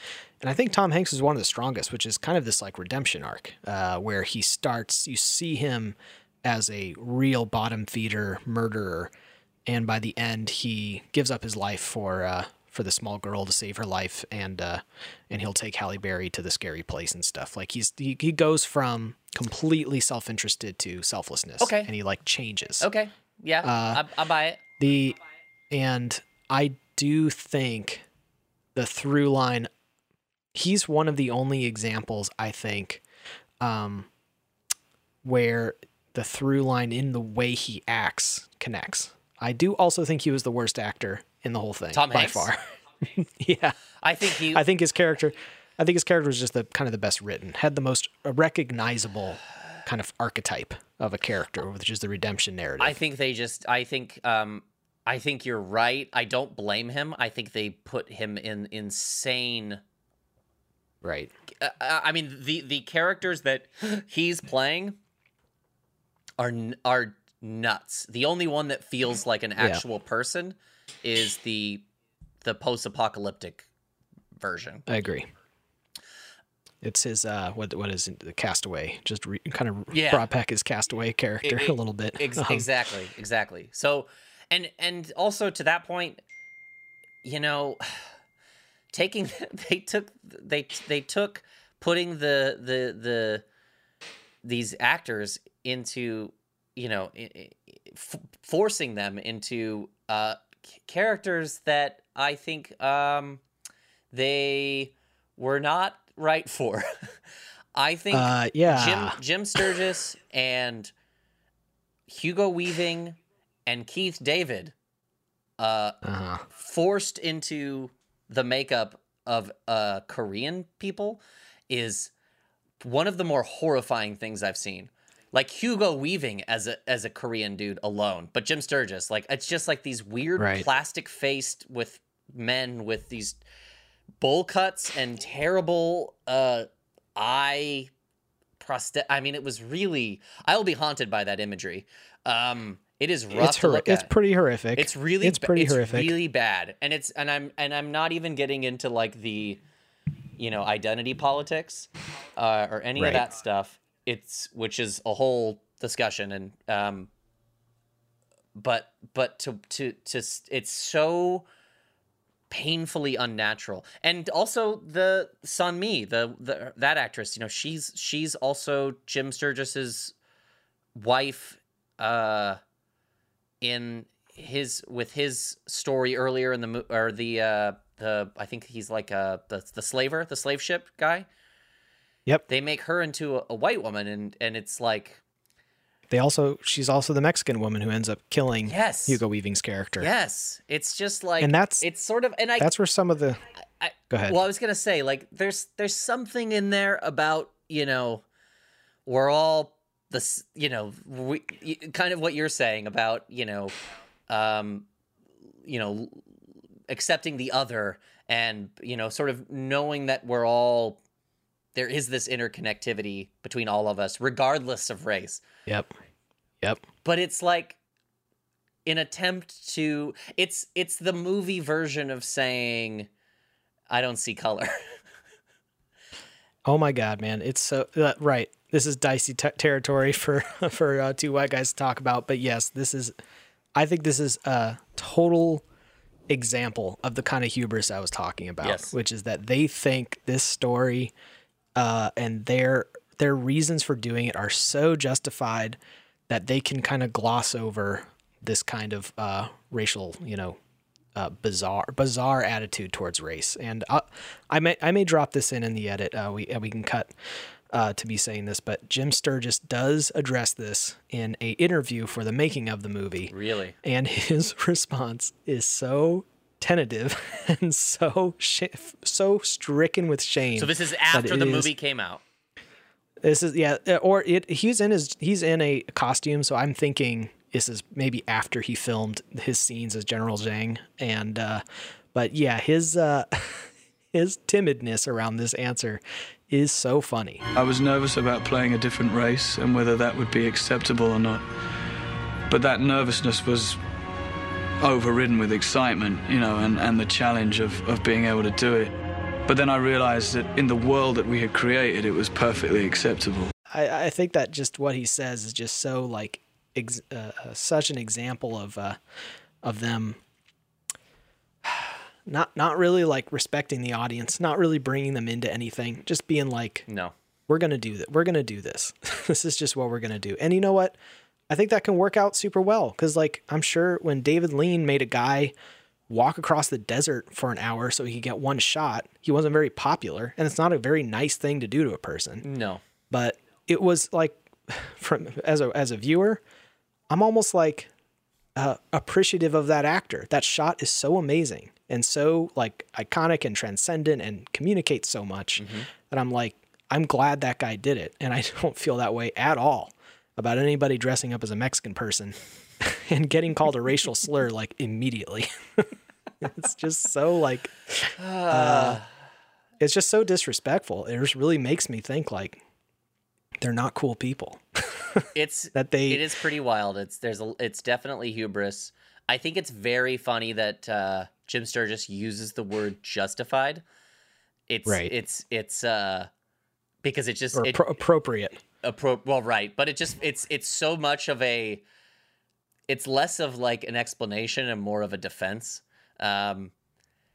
and I think Tom Hanks is one of the strongest, which is kind of this like redemption arc where he starts, you see him as a real bottom feeder murderer, and by the end he gives up his life for the small girl to save her life, and he'll take Halle Berry to the scary place and stuff. Like he goes from completely self-interested to selflessness. Okay. And he like changes. Okay. Yeah. I'll buy it. And I do think the through line, he's one of the only examples I think, where the through line in the way he acts connects. I do also think he was the worst actor in the whole thing, Tom Hanks, by far. Yeah, I think his character was just kind of the best written, had the most recognizable kind of archetype of a character, which is the redemption narrative. I think you're right. I don't blame him. I think they put him in insane. Right. I mean, the characters that he's playing are nuts. The only one that feels like an actual person is the post-apocalyptic version. I agree. It's his what is it, the castaway, just brought back his castaway character a little bit. Exactly. So and also to that point, you know, they took putting the these actors into, you know, forcing them into characters that I think they were not right for. I think Jim Sturgess and Hugo Weaving and Keith David forced into the makeup of Korean people is one of the more horrifying things I've seen. Like Hugo Weaving as a Korean dude alone, but Jim Sturgess, like it's just like these weird plastic faced with men with these bowl cuts and terrible eye prosthetic. I mean, it was really. I will be haunted by that imagery. It is rough. It's to look at. It's pretty horrific. It's pretty horrific. Really bad, and I'm not even getting into like the, you know, identity politics or any of that stuff. Which is a whole discussion, and but to it's so painfully unnatural. And also the Sonmi, that actress, you know, she's also Jim Sturgess's wife with his story earlier in the I think he's like the slave ship guy. Yep. They make her into a white woman, and it's like she's also the Mexican woman who ends up killing Hugo Weaving's character. Yes. It's just like, and that's where some of the go ahead. Well, I was gonna say, like, there's something in there about, you know, we're all this, you know, kind of what you're saying about, you know, accepting the other, and, you know, sort of knowing that we're all. There is this interconnectivity between all of us, regardless of race. Yep. But it's like an attempt to it's the movie version of saying, I don't see color. Oh my God, man. It's so right. This is dicey territory for two white guys to talk about. But yes, I think this is a total example of the kind of hubris I was talking about, which is that they think this story and their reasons for doing it are so justified that they can kind of gloss over this kind of racial, you know, bizarre attitude towards race. And I may drop this in the edit. We can cut to be saying this, but Jim Sturgess does address this in an interview for the making of the movie. Really? And his response is so tentative and so stricken with shame. So this is after the movie came out. This is, yeah, or he's in a costume, so I'm thinking this is maybe after he filmed his scenes as General Zhang, and but yeah, his timidness around this answer is so funny. I was nervous about playing a different race and whether that would be acceptable or not, but that nervousness was overridden with excitement, you know, and the challenge of being able to do it. But then I realized that in the world that we had created, it was perfectly acceptable. I think that just what he says is just so like such an example of them not really like respecting the audience, not really bringing them into anything, just being like, no, we're gonna do that. We're gonna do this. This is just what we're gonna do. And you know what? I think that can work out super well because, like, I'm sure when David Lean made a guy walk across the desert for an hour so he could get one shot, he wasn't very popular, and it's not a very nice thing to do to a person. No, but it was like, from as a viewer, I'm almost like appreciative of that actor. That shot is so amazing and so like iconic and transcendent and communicates so much that I'm like, I'm glad that guy did it, and I don't feel that way at all about anybody dressing up as a Mexican person and getting called a racial slur like immediately. It's just so like, it's just so disrespectful. It just really makes me think like they're not cool people. It is pretty wild. It's definitely hubris. I think it's very funny that Jim Sturgess uses the word justified. It's because it's just appropriate. Well, right, but it's so much of a, it's less of like an explanation and more of a defense. Yeah,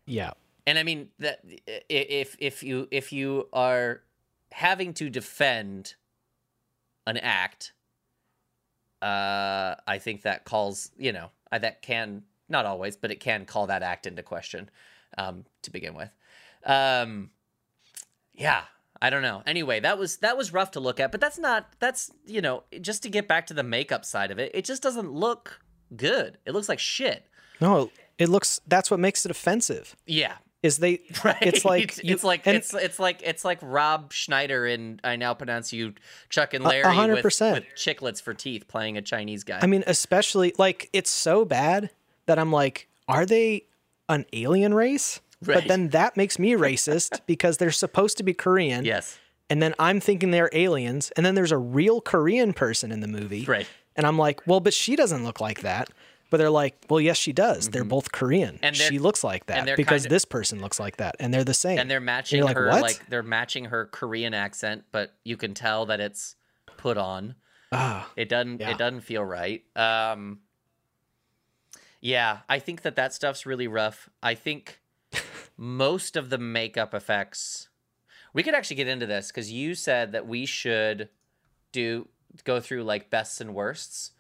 and I mean that if you are having to defend an act, I think that calls, you know, that can, not always, but it can call that act into question to begin with. Yeah. I don't know. Anyway, that was rough to look at, but that's, you know, just to get back to the makeup side of it, it just doesn't look good. It looks like shit. No, it looks, that's what makes it offensive. Yeah. It's like Rob Schneider in I Now Pronounce You Chuck and Larry 100%. With chiclets for teeth playing a Chinese guy. I mean, especially like it's so bad that I'm like, are they an alien race? Right. But then that makes me racist because they're supposed to be Korean. Yes. And then I'm thinking they're aliens. And then there's a real Korean person in the movie. Right. And I'm like, well, but she doesn't look like that. But they're like, well, yes, she does. Mm-hmm. They're both Korean. And she looks like that because this person looks like that. And they're the same. And they're matching her, like they're matching her Korean accent, but you can tell that it's put on. It doesn't feel right. Yeah, I think that stuff's really rough. I think most of the makeup effects, we could actually get into this because you said that we should go through like bests and worsts.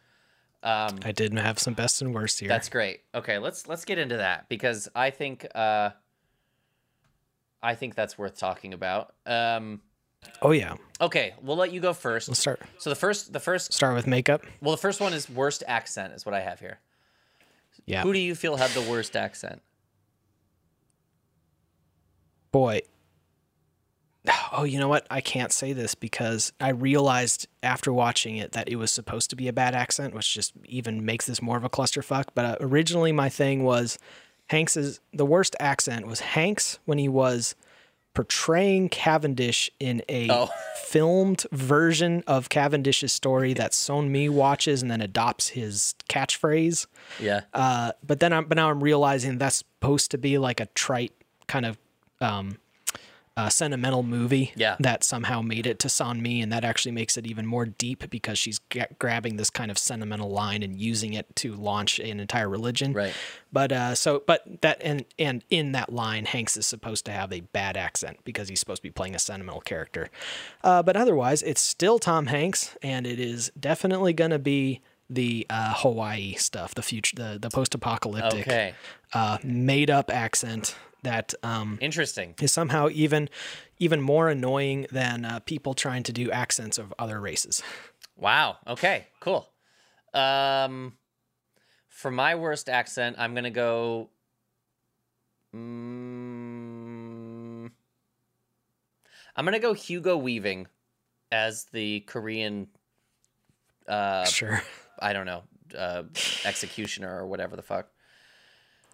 I did have some bests and worsts here. That's great. Okay, let's get into that because I think that's worth talking about. Oh yeah. Okay, we'll let you go first. Let's start. So the first start with makeup. Well, the first one is worst accent is what I have here. Yeah. Who do you feel had the worst accent? Boy. Oh, you know what? I can't say this because I realized after watching it that it was supposed to be a bad accent, which just even makes this more of a clusterfuck. But originally my thing was the worst accent was Hanks when he was portraying Cavendish in a filmed version of Cavendish's story that Sonmi watches and then adopts his catchphrase. Yeah. But now I'm realizing that's supposed to be like a trite kind of a sentimental movie that somehow made it to Sonmi, and that actually makes it even more deep because she's grabbing this kind of sentimental line and using it to launch an entire religion. Right. But in that line, Hanks is supposed to have a bad accent because he's supposed to be playing a sentimental character. But otherwise, it's still Tom Hanks, and it is definitely going to be the Hawaii stuff, the future, the post-apocalyptic, okay, made-up accent that interesting is somehow even more annoying than people trying to do accents of other races. Wow. Okay. Cool. For my worst accent, I'm gonna go. I'm gonna go Hugo Weaving as the Korean. Sure. I don't know, executioner or whatever the fuck.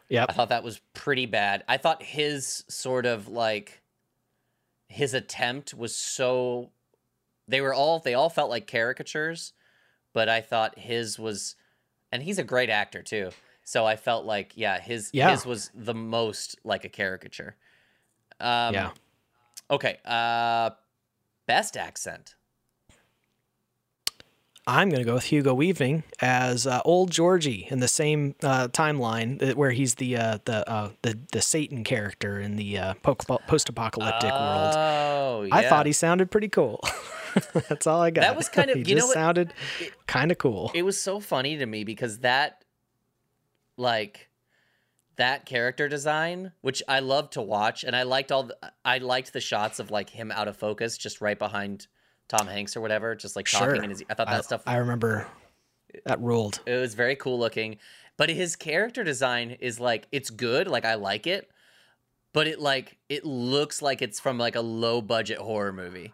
Yeah, I thought that was pretty bad. I thought his sort of like his attempt was so they all felt like caricatures, but I thought his was, and he's a great actor too. So I felt like, yeah, his was the most like a caricature. Yeah. Okay. Best accent. I'm going to go with Hugo Weaving as old Georgie in the same timeline where he's the Satan character in the post-apocalyptic world. Oh, yeah. I thought he sounded pretty cool. That's all I got. That was kind of, sounded kind of cool. It was so funny to me because that character design, which I love to watch, and I liked the shots of like him out of focus just right behind Tom Hanks or whatever, just like talking. Sure. And I thought that stuff. I remember that ruled. It was very cool looking, but his character design is like, it's good. Like I like it, but it looks like it's from like a low budget horror movie.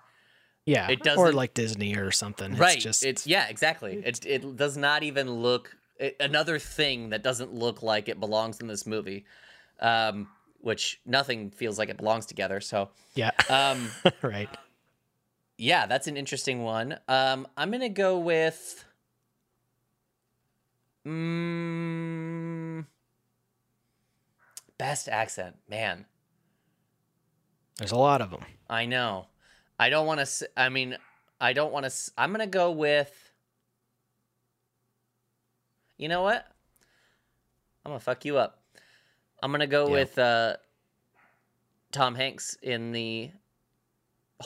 Yeah. It doesn't, or like Disney or something. Right. It's just, yeah, exactly. It does not even look another thing that doesn't look like it belongs in this movie. Which nothing feels like it belongs together. So yeah. Right. Yeah, that's an interesting one. I'm going to go with... best accent, man. There's a lot of them. I know. I'm going to go with... You know what? I'm going to fuck you up. I'm going to go with Tom Hanks in the...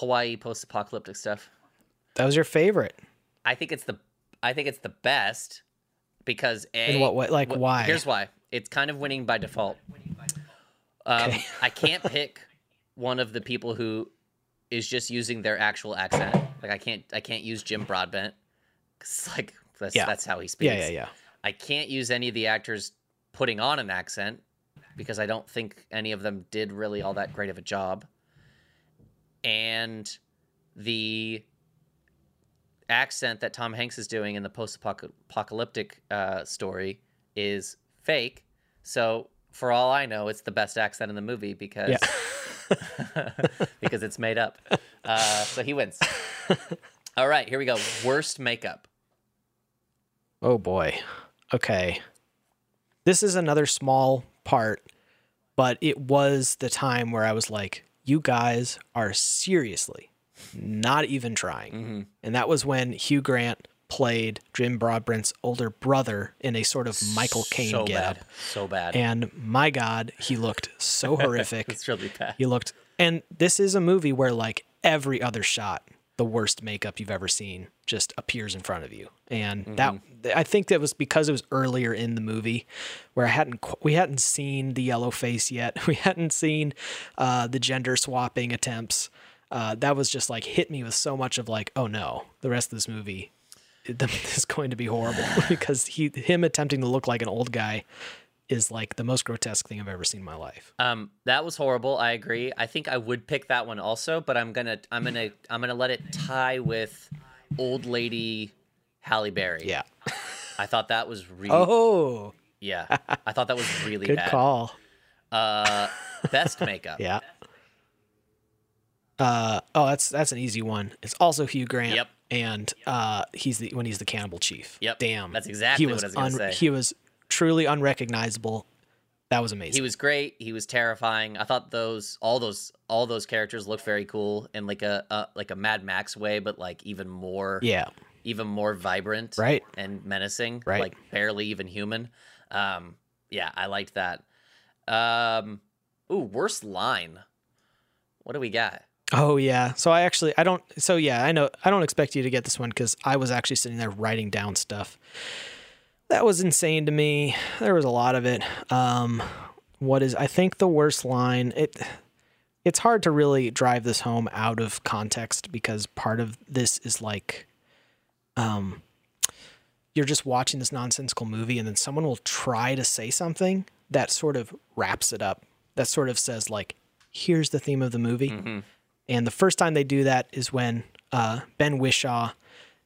Hawaii post-apocalyptic stuff. That was your favorite. I think it's the best because in what way? Like why? Here's why. It's kind of winning by default. Okay. I can't pick one of the people who is just using their actual accent. Like I can't use Jim Broadbent because like that's how he speaks. Yeah. I can't use any of the actors putting on an accent because I don't think any of them did really all that great of a job. And the accent that Tom Hanks is doing in the post-apocalyptic story is fake. So for all I know, it's the best accent in the movie because because it's made up. So he wins. All right, here we go. Worst makeup. Oh, boy. Okay. This is another small part, but it was the time where I was like, you guys are seriously not even trying. Mm-hmm. And that was when Hugh Grant played Jim Broadbent's older brother in a sort of Michael Caine getup. So bad. And my God, he looked so horrific. It's really bad. He looked, and this is a movie where like every other shot, the worst makeup you've ever seen just appears in front of you. And I think that was because it was earlier in the movie where we hadn't seen the yellow face yet. We hadn't seen the gender swapping attempts. That was just like hit me with so much of like, oh no, the rest of this movie is going to be horrible because him attempting to look like an old guy is like the most grotesque thing I've ever seen in my life. That was horrible. I agree. I think I would pick that one also, but I'm gonna let it tie with old lady Halle Berry. Yeah. I thought that was really good bad. Good call. Best makeup. Yeah. That's an easy one. It's also Hugh Grant. Yep. And he's the cannibal chief. Yep. Damn. That's exactly what I was gonna say. He was truly unrecognizable. That was amazing. He was great. He was terrifying. I thought all those characters looked very cool in like a Mad Max way, but like even more vibrant, right, and menacing, right, like barely even human. Yeah, I liked that. Worst line. What do we got? Oh yeah. So I actually, I don't expect you to get this one because I was actually sitting there writing down stuff. That was insane to me. There was a lot of it. I think the worst line, it's hard to really drive this home out of context because part of this is like, you're just watching this nonsensical movie and then someone will try to say something that sort of wraps it up. That sort of says like, here's the theme of the movie. Mm-hmm. And the first time they do that is when Ben Whishaw,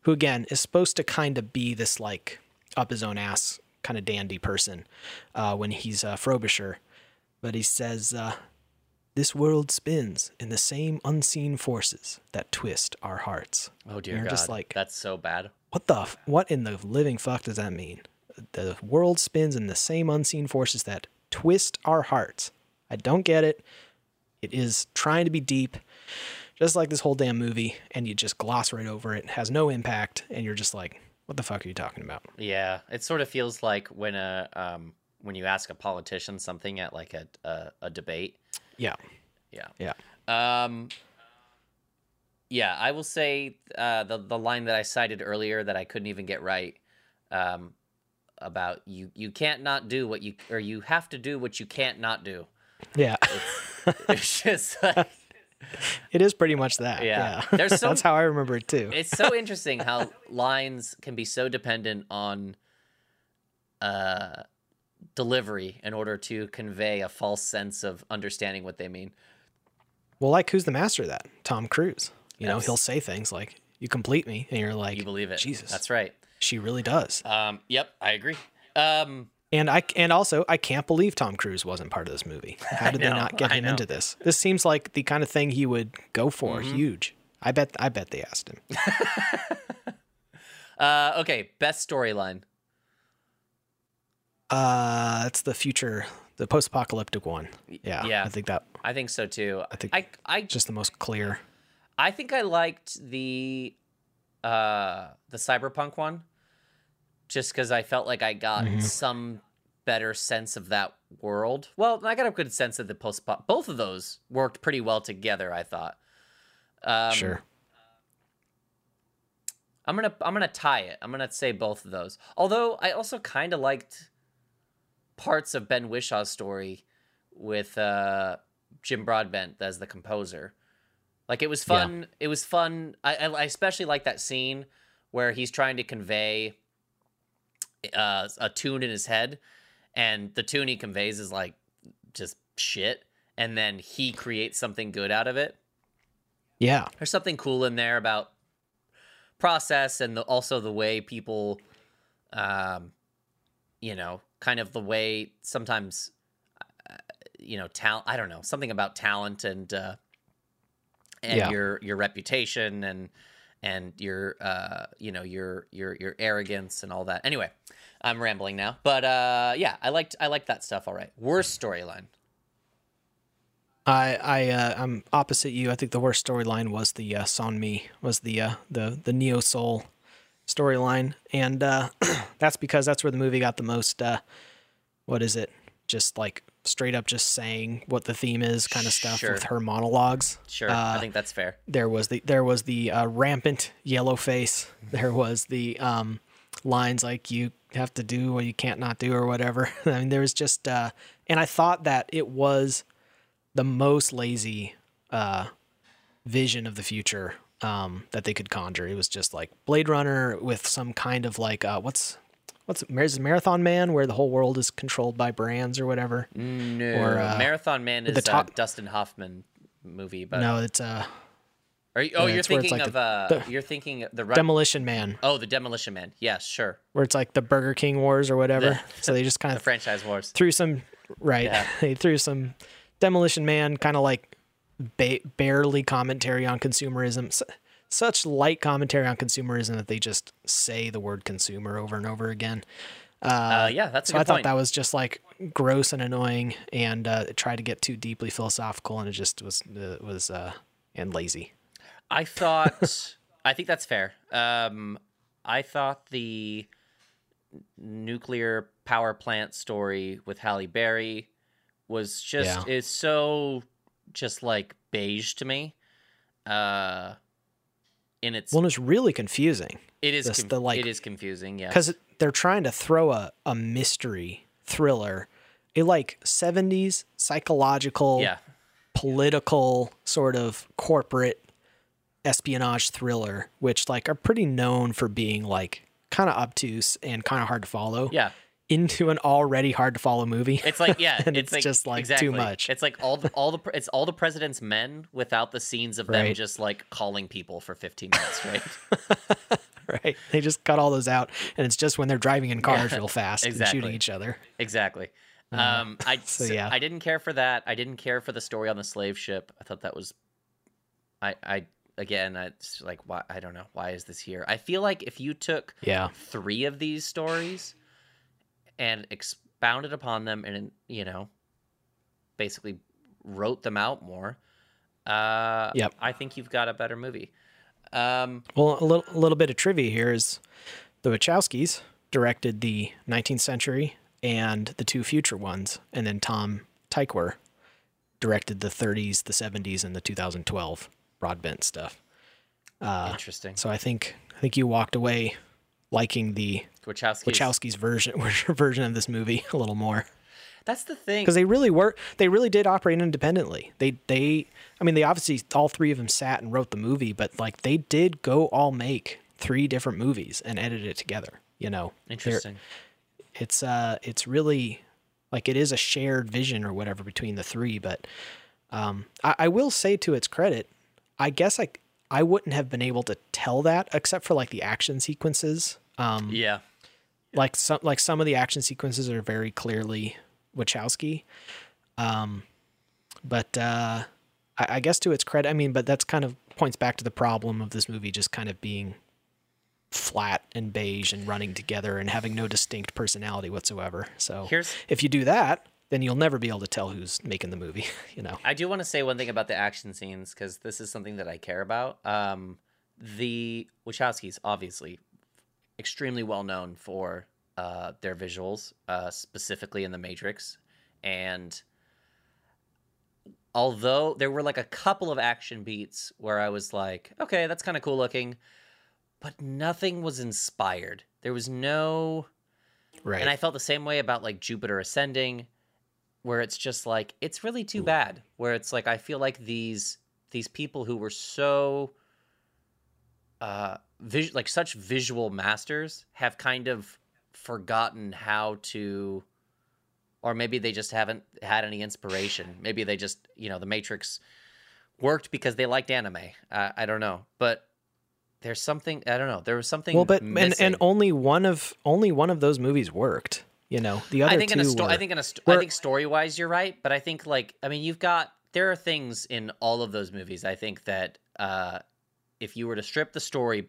who again is supposed to kind of be this like up his own ass kind of dandy person when he's Frobisher, but he says, this world spins in the same unseen forces that twist our hearts. Oh dear God, just like, that's so bad. What in the living fuck does that mean? The world spins in the same unseen forces that twist our hearts. I don't get it. It is trying to be deep, just like this whole damn movie, and you just gloss right over it. It has no impact, and you're just like, what the fuck are you talking about? Yeah, it sort of feels like when you ask a politician something at like a debate. Yeah. Yeah. Yeah. Yeah, I will say the line that I cited earlier that I couldn't even get right about you can't not do what you, or you have to do what you can't not do. Yeah. It's just like, it is pretty much that. Yeah. Yeah. That's how I remember it too. It's so interesting how lines can be so dependent on delivery in order to convey a false sense of understanding what they mean. Well, like, who's the master of that? Tom Cruise. You know, he'll say things like, you complete me. And you're like, you believe it. Jesus. That's right. She really does. Yep. I agree. And also, I can't believe Tom Cruise wasn't part of this movie. How did they not get him into this? This seems like the kind of thing he would go for. Mm-hmm. Huge. I bet they asked him. Okay, best storyline. It's the future, the post-apocalyptic one. Yeah, I think so too. I think just the most clear. I think I liked the cyberpunk one. Just because I felt like I got some better sense of that world. Well, I got a good sense of the post-pop. Both of those worked pretty well together, I thought. Sure. I'm gonna tie it. I'm gonna say both of those. Although I also kind of liked parts of Ben Whishaw's story with Jim Broadbent as the composer. Like it was fun. Yeah. It was fun. I especially like that scene where he's trying to convey a tune in his head, and the tune he conveys is like just shit, and then he creates something good out of it. Yeah, there's something cool in there about process, and also the way people kind of the way sometimes talent, I don't know, something about talent and your reputation and your arrogance and all that. Anyway, I'm rambling now, but I liked that stuff. All right, worst storyline. I'm opposite you. I think the worst storyline was the Sonmi, was the neo soul storyline, and that's because that's where the movie got the most just like straight up just saying what the theme is kind of stuff. Sure. With her monologues. Sure. I think that's fair. There was the rampant yellow face. There was the lines like you have to do or you can't not do or whatever. I mean, there was just and I thought that it was the most lazy vision of the future that they could conjure. It was just like Blade Runner with some kind of like what's Marathon Man, where the whole world is controlled by brands or whatever. No, or, Marathon Man is a Dustin Hoffman movie. But no, it's you're thinking the Demolition Man. Oh, the Demolition Man. Yes, yeah, sure. Where it's like the Burger King Wars or whatever. So they just kind of franchise wars threw some They threw some Demolition Man kind of like barely commentary on consumerism. Such light commentary on consumerism that they just say the word consumer over and over again. That's a good point. I thought that was just like gross and annoying, and it tried to get too deeply philosophical, and it just was and lazy. I think that's fair. I thought the nuclear power plant story with Halle Berry was just so just like beige to me. in its... Well, it's really confusing. It is. It is confusing, yeah. Because they're trying to throw a mystery thriller, a like 70s psychological, political sort of corporate espionage thriller, which like are pretty known for being like kind of obtuse and kind of hard to follow. Yeah. Into an already hard to follow movie. It's like, yeah, and it's like, just like too much. It's like it's all the president's men without the scenes of them just like calling people for 15 minutes, right? Right. They just cut all those out, and it's just when they're driving in cars real fast and shooting each other. Exactly. I didn't care for that. I didn't care for the story on the slave ship. I thought that was, it's like, why? I don't know. Why is this here? I feel like if you took three of these stories and expounded upon them and, you know, basically wrote them out more, I think you've got a better movie. Well, a little bit of trivia here is the Wachowskis directed the 19th Century and the two future ones, and then Tom Tykwer directed the 30s, the 70s, and the 2012 Broadbent stuff. Interesting. So I think you walked away liking the Wachowskis version of this movie a little more. That's the thing, because they really did operate independently. They obviously, all three of them sat and wrote the movie, but like they did go all make three different movies and edit it together, you know. Interesting. It's really like, it is a shared vision or whatever between the three, but I will say, to its credit, I guess I wouldn't have been able to tell that except for like the action sequences. Like some of the action sequences are very clearly Wachowski. I guess to its credit, but that's kind of points back to the problem of this movie just kind of being flat and beige and running together and having no distinct personality whatsoever. So if you do that, then you'll never be able to tell who's making the movie, you know. I do want to say one thing about the action scenes, because this is something that I care about. The Wachowskis, obviously, extremely well known for their visuals, specifically in The Matrix. And although there were like a couple of action beats where I was like, okay, that's kind of cool looking, but nothing was inspired. There was no... Right. And I felt the same way about like Jupiter Ascending, where it's just like, it's really too bad, where it's like, I feel like these people who were so such visual masters have kind of forgotten how to, or maybe they just haven't had any inspiration. Maybe they just, The Matrix worked because they liked anime. I don't know, but there's something, I don't know. There was something. Well, but missing. And only one of those movies worked. The other two. I think story-wise, you're right, but I think there are things in all of those movies, I think, that if you were to strip the story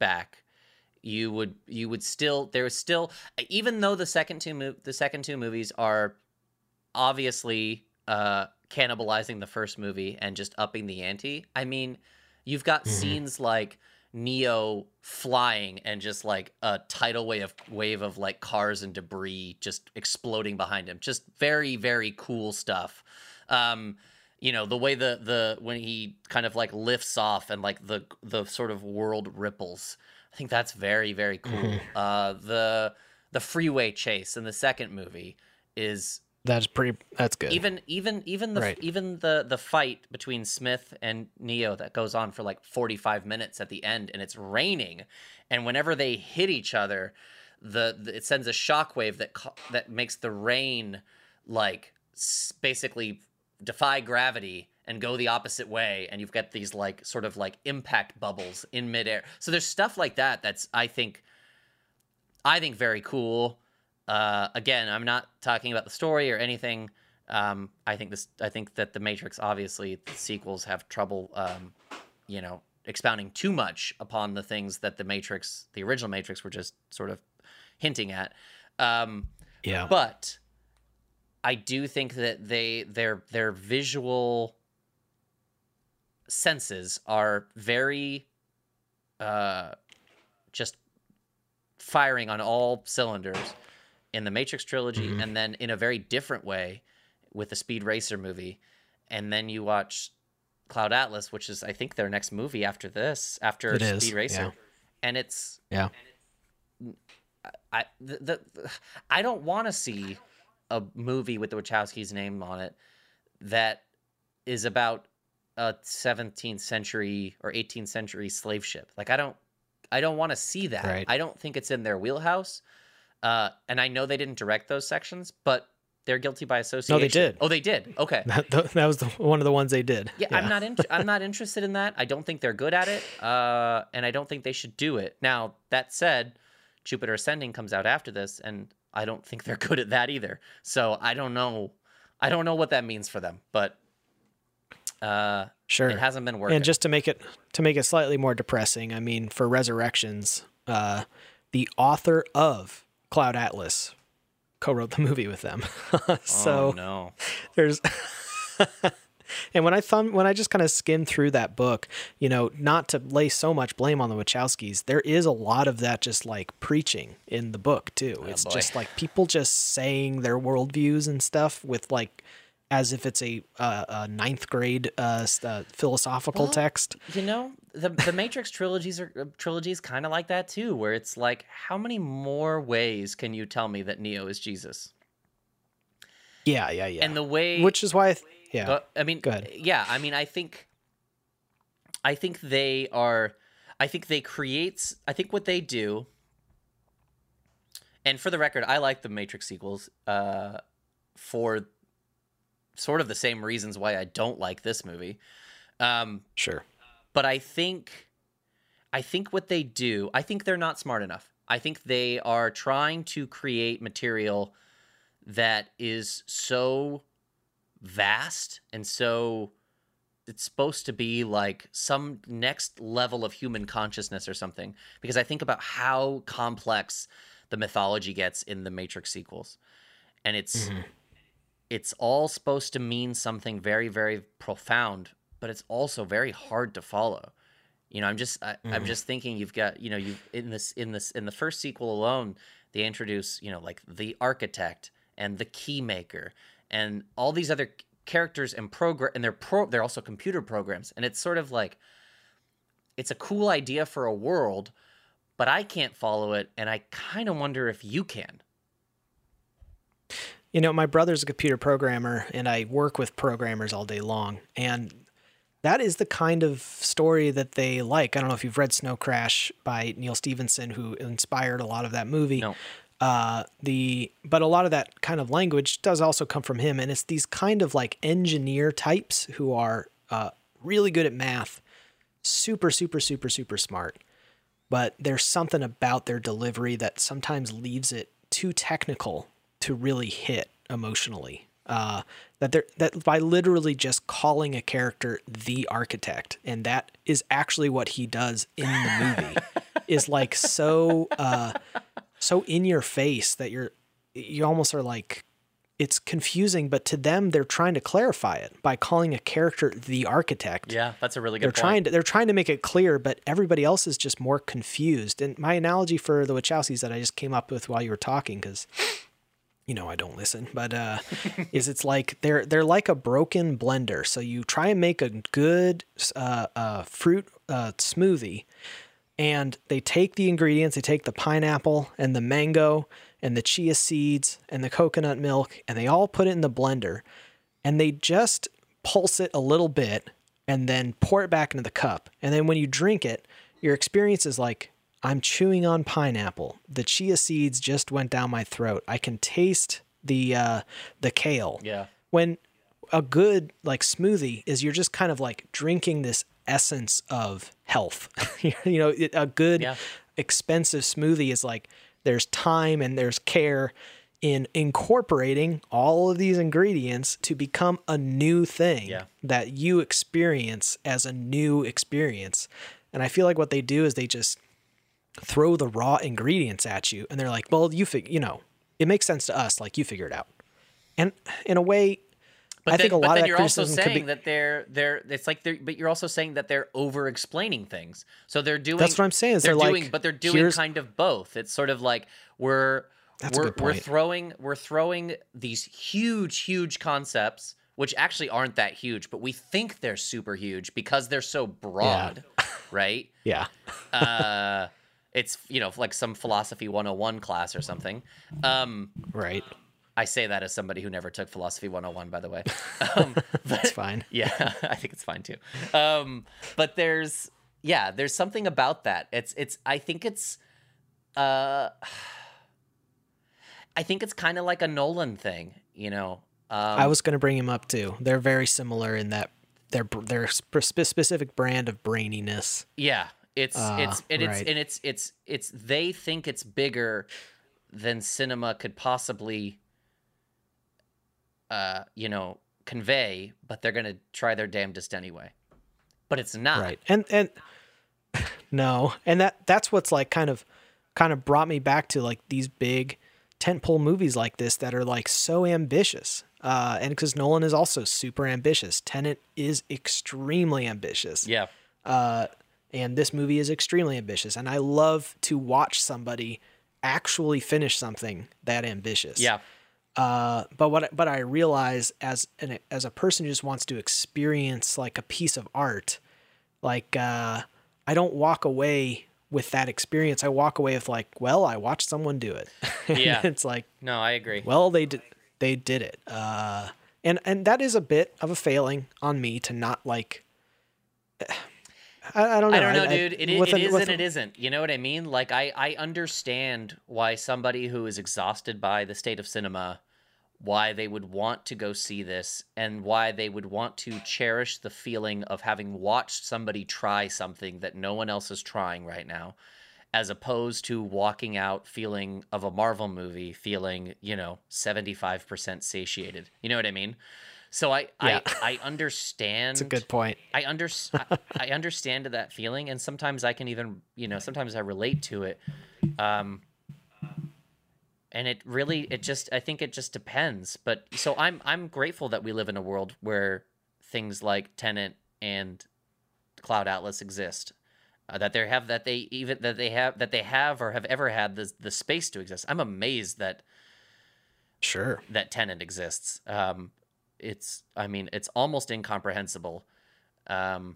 back, there is still, even though the second two movies are obviously cannibalizing the first movie and just upping the ante. You've got scenes like Neo flying and just like a tidal wave of like cars and debris just exploding behind him. Just very, very cool stuff. The way when he kind of like lifts off and like the sort of world ripples. I think that's very, very cool. Mm-hmm. The freeway chase in the second movie is... That's good. Even the fight between Smith and Neo that goes on for like 45 minutes at the end, and it's raining, and whenever they hit each other, it sends a shockwave that makes the rain like basically defy gravity and go the opposite way, and you've got these like sort of like impact bubbles in midair. So there's stuff like that that's I think very cool. Again, I'm not talking about the story or anything. I think that The Matrix, obviously, the sequels have trouble, expounding too much upon the things that the original Matrix were just sort of hinting at. But I do think that their visual senses are very just firing on all cylinders in the Matrix trilogy, and then in a very different way with the Speed Racer movie. And then you watch Cloud Atlas, which is I think their next movie after this, after Speed Racer. Yeah. And it's I don't want to see a movie with the Wachowskis' name on it that is about a 17th century or 18th century slave ship. Like I don't want to see that. Right. I don't think it's in their wheelhouse. And I know they didn't direct those sections, but they're guilty by association. No, they did. Oh, they did. Okay. That was one of the ones they did. Yeah. I'm not interested in that. I don't think they're good at it. And I don't think they should do it. Now, that said, Jupiter Ascending comes out after this, and I don't think they're good at that either. So I don't know what that means for them, but sure, it hasn't been working. And just to make it slightly more depressing, I mean, for Resurrections, the author of Cloud Atlas co-wrote the movie with them. So oh, no. There's and when I just kind of skimmed through that book, you know, not to lay so much blame on the Wachowskis, there is a lot of that just like preaching in the book too. Oh, it's boy. Just like people just saying their worldviews and stuff with like as if it's a ninth grade philosophical text. You know, the Matrix trilogies kind of like that too, where it's like, how many more ways can you tell me that Neo is Jesus? Yeah. And the way, which is why, go ahead. Yeah, I mean, I think they are. I think they create. I think what they do. And for the record, I like the Matrix sequels for sort of the same reasons why I don't like this movie. Sure. But I think what they do, I think they're not smart enough. I think they are trying to create material that is so vast and so it's supposed to be like some next level of human consciousness or something. Because I think about how complex the mythology gets in the Matrix sequels. And it's... Mm-hmm. It's all supposed to mean something very, very profound, but it's also very hard to follow. You know, I'm just thinking you've got, you know, you in the first sequel alone, they introduce, you know, like the architect and the key maker and all these other characters and they're also computer programs. And it's sort of like, it's a cool idea for a world, but I can't follow it. And I kind of wonder if you can. You know, my brother's a computer programmer, and I work with programmers all day long, and that is the kind of story that they like. I don't know if you've read Snow Crash by Neal Stephenson, who inspired a lot of that movie. No. But a lot of that kind of language does also come from him, and it's these kind of like engineer types who are really good at math, super, super, super, super smart, but there's something about their delivery that sometimes leaves it too technical to really hit emotionally, that by literally just calling a character the architect, and that is actually what he does in the movie, is like so in your face that you almost are like, it's confusing, but to them they're trying to clarify it by calling a character the architect. Yeah, that's a really good point. They're trying to make it clear, but everybody else is just more confused. And my analogy for the Wachowskis that I just came up with while you were talking, because you know, I don't listen, but is it's like they're like a broken blender. So you try and make a good fruit smoothie, and they take the ingredients, they take the pineapple and the mango and the chia seeds and the coconut milk, and they all put it in the blender, and they just pulse it a little bit and then pour it back into the cup. And then when you drink it, your experience is like, I'm chewing on pineapple. The chia seeds just went down my throat. I can taste the kale. Yeah. When a good like smoothie is, you're just kind of like drinking this essence of health. You know, a good expensive smoothie is like there's time and there's care in incorporating all of these ingredients to become a new thing that you experience as a new experience. And I feel like what they do is they just throw the raw ingredients at you, and they're like, well, you know, it makes sense to us, like, you figure it out. And in a way, but I think a lot of that criticism could be that but you're also saying that they're over explaining things. So they're doing, that's what I'm saying, is they're doing kind of both. It's sort of like we're throwing these huge concepts, which actually aren't that huge, but we think they're super huge because they're so broad, right? Yeah. It's, you know, like some philosophy 101 class or something. Right. I say that as somebody who never took philosophy 101, by the way. That's fine. Yeah, I think it's fine too. But there's, yeah, there's something about that. It's, I think it's kind of like a Nolan thing, you know? I was going to bring him up too. They're very similar in that their specific brand of braininess. Yeah, it's they think it's bigger than cinema could possibly, convey, but they're going to try their damnedest anyway. But it's not right, and no, and that's what's like kind of brought me back to like these big tentpole movies like this that are like so ambitious. And because Nolan is also super ambitious. Tenet is extremely ambitious. Yeah. And this movie is extremely ambitious. And I love to watch somebody actually finish something that ambitious. Yeah. But I realize as a person who just wants to experience like a piece of art, like, I don't walk away with that experience. I walk away with like, well, I watched someone do it. Yeah. It's like, no, I agree. Well, they did it. And that is a bit of a failing on me to not like, I don't know, dude. It isn't. You know what I mean? Like I understand why somebody who is exhausted by the state of cinema, why they would want to go see this and why they would want to cherish the feeling of having watched somebody try something that no one else is trying right now, as opposed to walking out feeling of a Marvel movie, feeling, 75% satiated. You know what I mean? So I understand. It's a good point. I understand that feeling. And sometimes I can even, sometimes I relate to it. And I think it just depends. But so I'm grateful that we live in a world where things like Tenet and Cloud Atlas exist. That they have or have ever had the space to exist. I'm amazed that Tenet exists. It's almost incomprehensible. And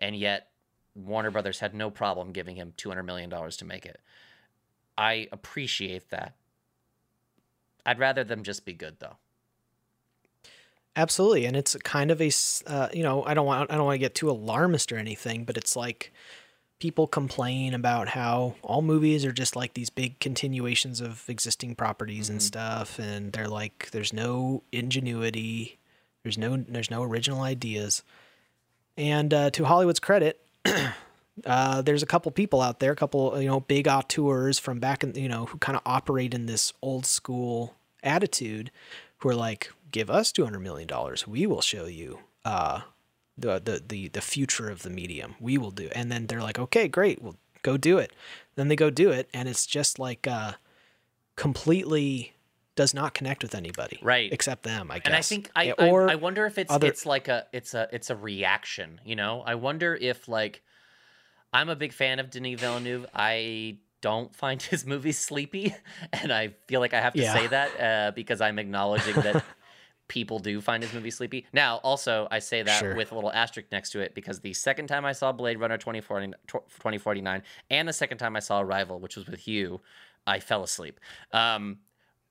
yet Warner Brothers had no problem giving him $200 million to make it. I appreciate that. I'd rather them just be good though. Absolutely. And it's kind of a, I don't want to get too alarmist or anything, but it's like, people complain about how all movies are just like these big continuations of existing properties and stuff. And they're like, there's no ingenuity. There's no original ideas. And to Hollywood's credit, there's a couple people out there, big auteurs from back in, who kind of operate in this old school attitude who are like, give us $200 million. We will show you, the future of the medium. We will do it. And then they're like, okay, great, we'll go do it. Then they go do it, and it's just like completely does not connect with anybody, right? Except them, I guess. And I think I wonder if it's a reaction. I wonder if like I'm a big fan of Denis Villeneuve. I don't find his movies sleepy, and I feel like I have to say that because I'm acknowledging that. People do find his movie sleepy. Now, also, I say that with a little asterisk next to it because the second time I saw Blade Runner 2049 and the second time I saw Arrival, which was with you, I fell asleep. But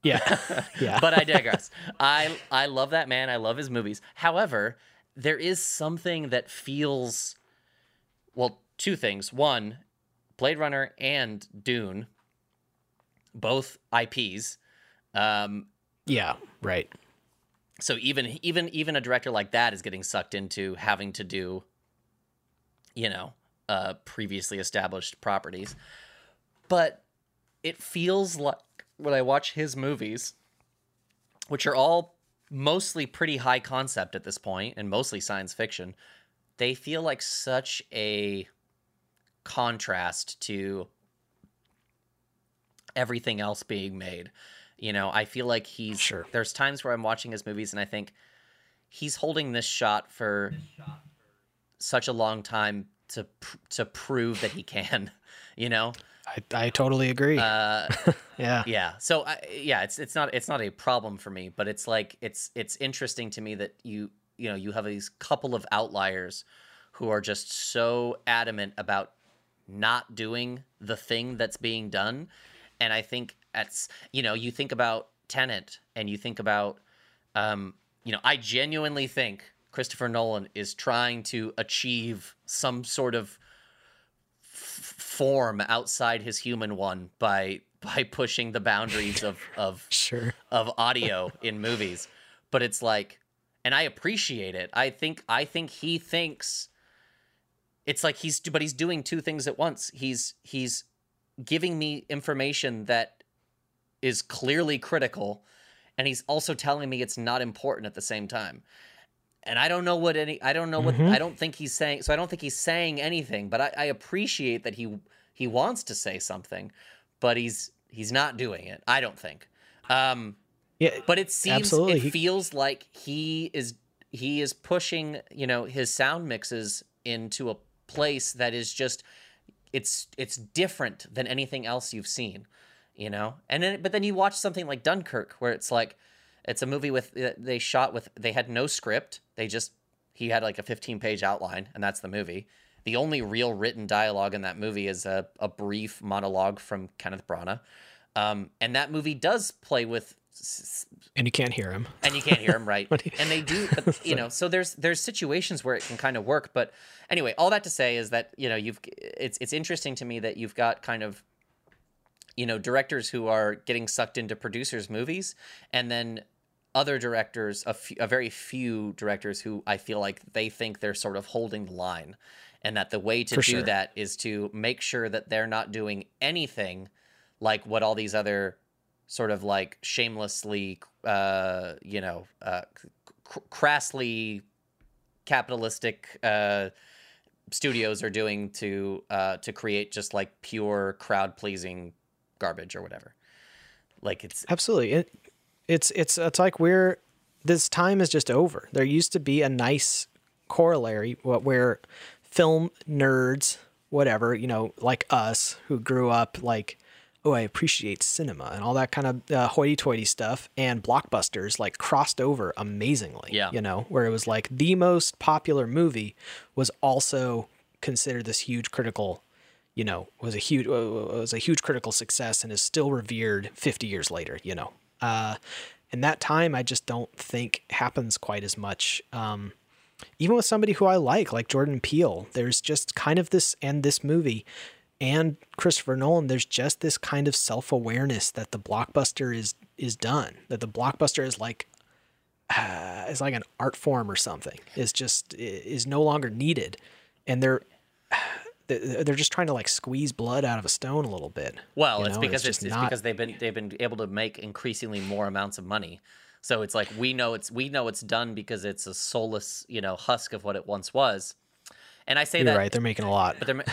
I digress. I love that man. I love his movies. However, there is something that feels... Well, two things. One, Blade Runner and Dune, both IPs. Yeah, right. So even a director like that is getting sucked into having to do, previously established properties. But it feels like when I watch his movies, which are all mostly pretty high concept at this point and mostly science fiction, they feel like such a contrast to everything else being made. I feel like he's... Sure. There's times where I'm watching his movies and I think he's holding this shot for such a long time to prove that he can, I totally agree. Yeah. Yeah. So yeah, it's not a problem for me, but it's like, it's interesting to me that you have these couple of outliers who are just so adamant about not doing the thing that's being done. And I think you think about Tenet and you think about, I genuinely think Christopher Nolan is trying to achieve some sort of form outside his human one by pushing the boundaries of audio in movies. But it's like, and I appreciate it. I think he thinks it's like he's doing two things at once. He's giving me information that is clearly critical, and he's also telling me it's not important at the same time. And I don't know what I don't think he's saying. So I don't think he's saying anything, but I appreciate that he wants to say something, but he's not doing it. I don't think. Yeah, but it seems, absolutely. It feels like he is pushing, his sound mixes into a place that is just, it's different than anything else you've seen, but then you watch something like Dunkirk, where it's like, it's a movie they had no script. He had like a 15-page outline, and that's the movie. The only real written dialogue in that movie is a brief monologue from Kenneth Branagh. And that movie does play with, and you can't hear him. And you can't hear him, right? And they do, but, So there's situations where it can kind of work. But anyway, all that to say is that it's interesting to me that you've got kind of directors who are getting sucked into producers' movies, and then other directors, a very few directors who I feel like they think they're sort of holding the line, and that the way to do that is to make sure that they're not doing anything like what all these other sort of like shamelessly, crassly capitalistic studios are doing to create just like pure crowd pleasing garbage or whatever. Like it's absolutely it's like this time is just over. There used to be a nice corollary where film nerds, whatever, like us who grew up like, oh, I appreciate cinema and all that kind of hoity-toity stuff, and blockbusters like crossed over amazingly, where it was like the most popular movie was also considered this huge critical, was a huge critical success and is still revered 50 years later, and that time I just don't think happens quite as much. Even with somebody who I like Jordan Peele, there's just kind of this, and this movie, and Christopher Nolan, there's just this kind of self-awareness that the blockbuster is done, that the blockbuster is like, it's like an art form or something, is no longer needed. And they're just trying to like squeeze blood out of a stone a little bit. Well, it's because they've been able to make increasingly more amounts of money. So it's like, we know it's done because it's a soulless, husk of what it once was. And I say you're that right. They're making a lot, but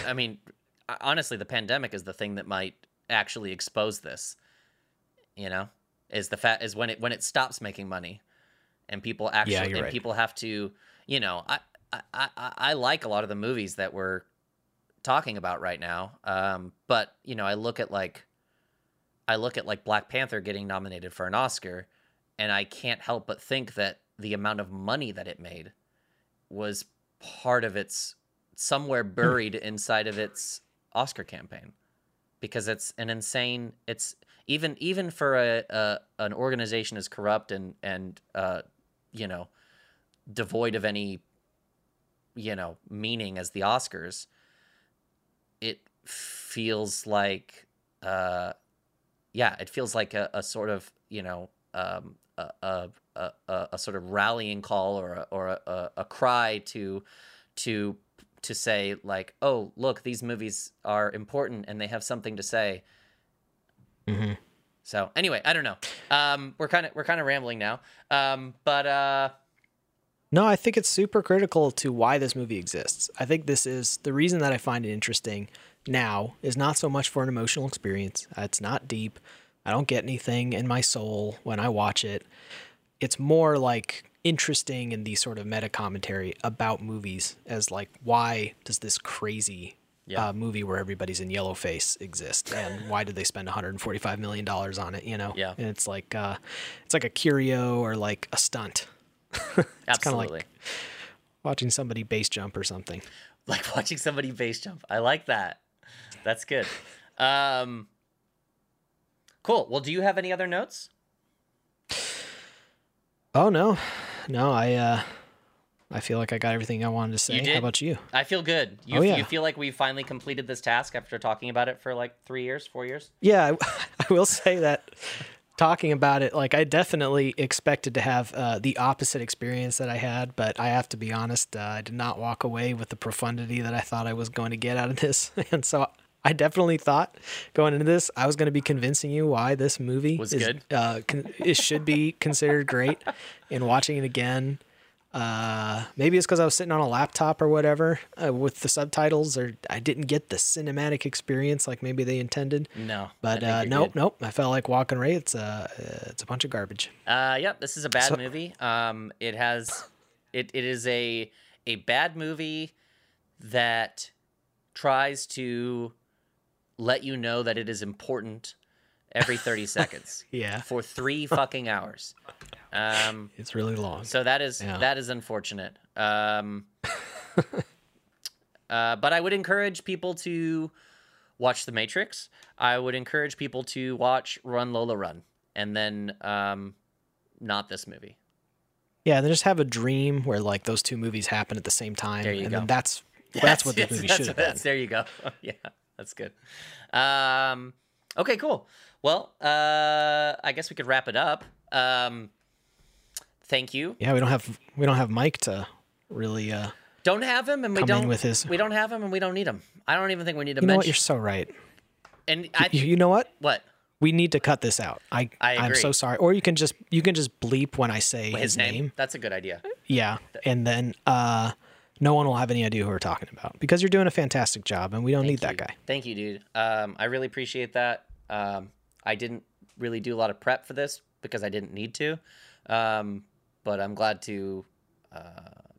honestly, the pandemic is the thing that might actually expose this, is when it stops making money and people actually, people have to, I like a lot of the movies that we're talking about right now. But I look at Black Panther getting nominated for an Oscar, and I can't help but think that the amount of money that it made was part of its, somewhere buried inside of its Oscar campaign, because it's an insane, it's even for an organization as corrupt and devoid of any meaning as the Oscars, it feels like a sort of a sort of rallying call or a cry to say like, oh, look, these movies are important and they have something to say. Mm-hmm. So anyway, I don't know. We're kind of rambling now. No, I think it's super critical to why this movie exists. I think this is the reason that I find it interesting now is not so much for an emotional experience. It's not deep. I don't get anything in my soul when I watch it. It's more like interesting in the sort of meta commentary about movies as like, why does this crazy movie where everybody's in yellow face exist, and why did they spend $145 million on it, you know? Yeah. And it's like a curio or like a stunt. It's absolutely kind of like watching somebody base jump or something. Like watching somebody base jump. I like that. That's good. Cool. Well, do you have any other notes? Oh, no. No, I feel like I got everything I wanted to say. You did? How about you? I feel good. You feel like we finally completed this task after talking about it for like 3 years, 4 years? Yeah, I will say that talking about it, like I definitely expected to have the opposite experience that I had, but I have to be honest, I did not walk away with the profundity that I thought I was going to get out of this. And so I definitely thought going into this, I was going to be convincing you why this movie was good. It should be considered great, and watching it again. Maybe it's because I was sitting on a laptop or whatever with the subtitles, or I didn't get the cinematic experience like maybe they intended. No, but nope. I felt like Walking Ray. It's a bunch of garbage. Yep, this is a bad movie. It is a bad movie that tries to let you know that it is important every 30 seconds. Yeah, for 3 fucking hours. It's really long. So that is unfortunate. But I would encourage people to watch The Matrix. I would encourage people to watch Run Lola Run, and then not this movie. Yeah, then just have a dream where like those 2 movies happen at the same time. There you go. Then that's what this movie should have been. There you go. Yeah, that's good. Okay, cool. Well, I guess we could wrap it up. Thank you. Yeah, we don't have Mike to really don't have him, and we don't have him, and we don't need him. I don't even think we need a mention. You know what? You're so right. And you know what? What? We need to cut this out. I agree. I'm so sorry. Or you can just bleep when I say his name. That's a good idea. Yeah, and then no one will have any idea who we're talking about, because you're doing a fantastic job, and we don't need that guy. Thank you, dude. I really appreciate that. I didn't really do a lot of prep for this because I didn't need to. But I'm glad to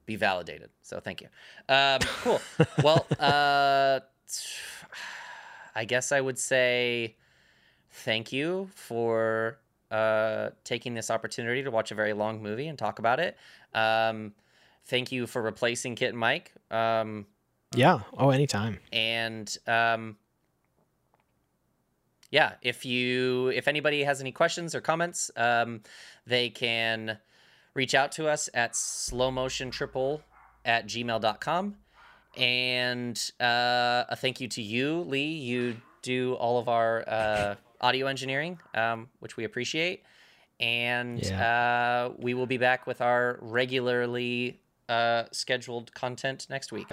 be validated. So thank you. Cool. Well, I guess I would say thank you for taking this opportunity to watch a very long movie and talk about it. Thank you for replacing Kit and Mike. Yeah. Oh, anytime. And yeah, if anybody has any questions or comments, they can reach out to us at slowmotiontriple@gmail.com. And a thank you to you, Lee. You do all of our audio engineering, which we appreciate. And we will be back with our regularly scheduled content next week.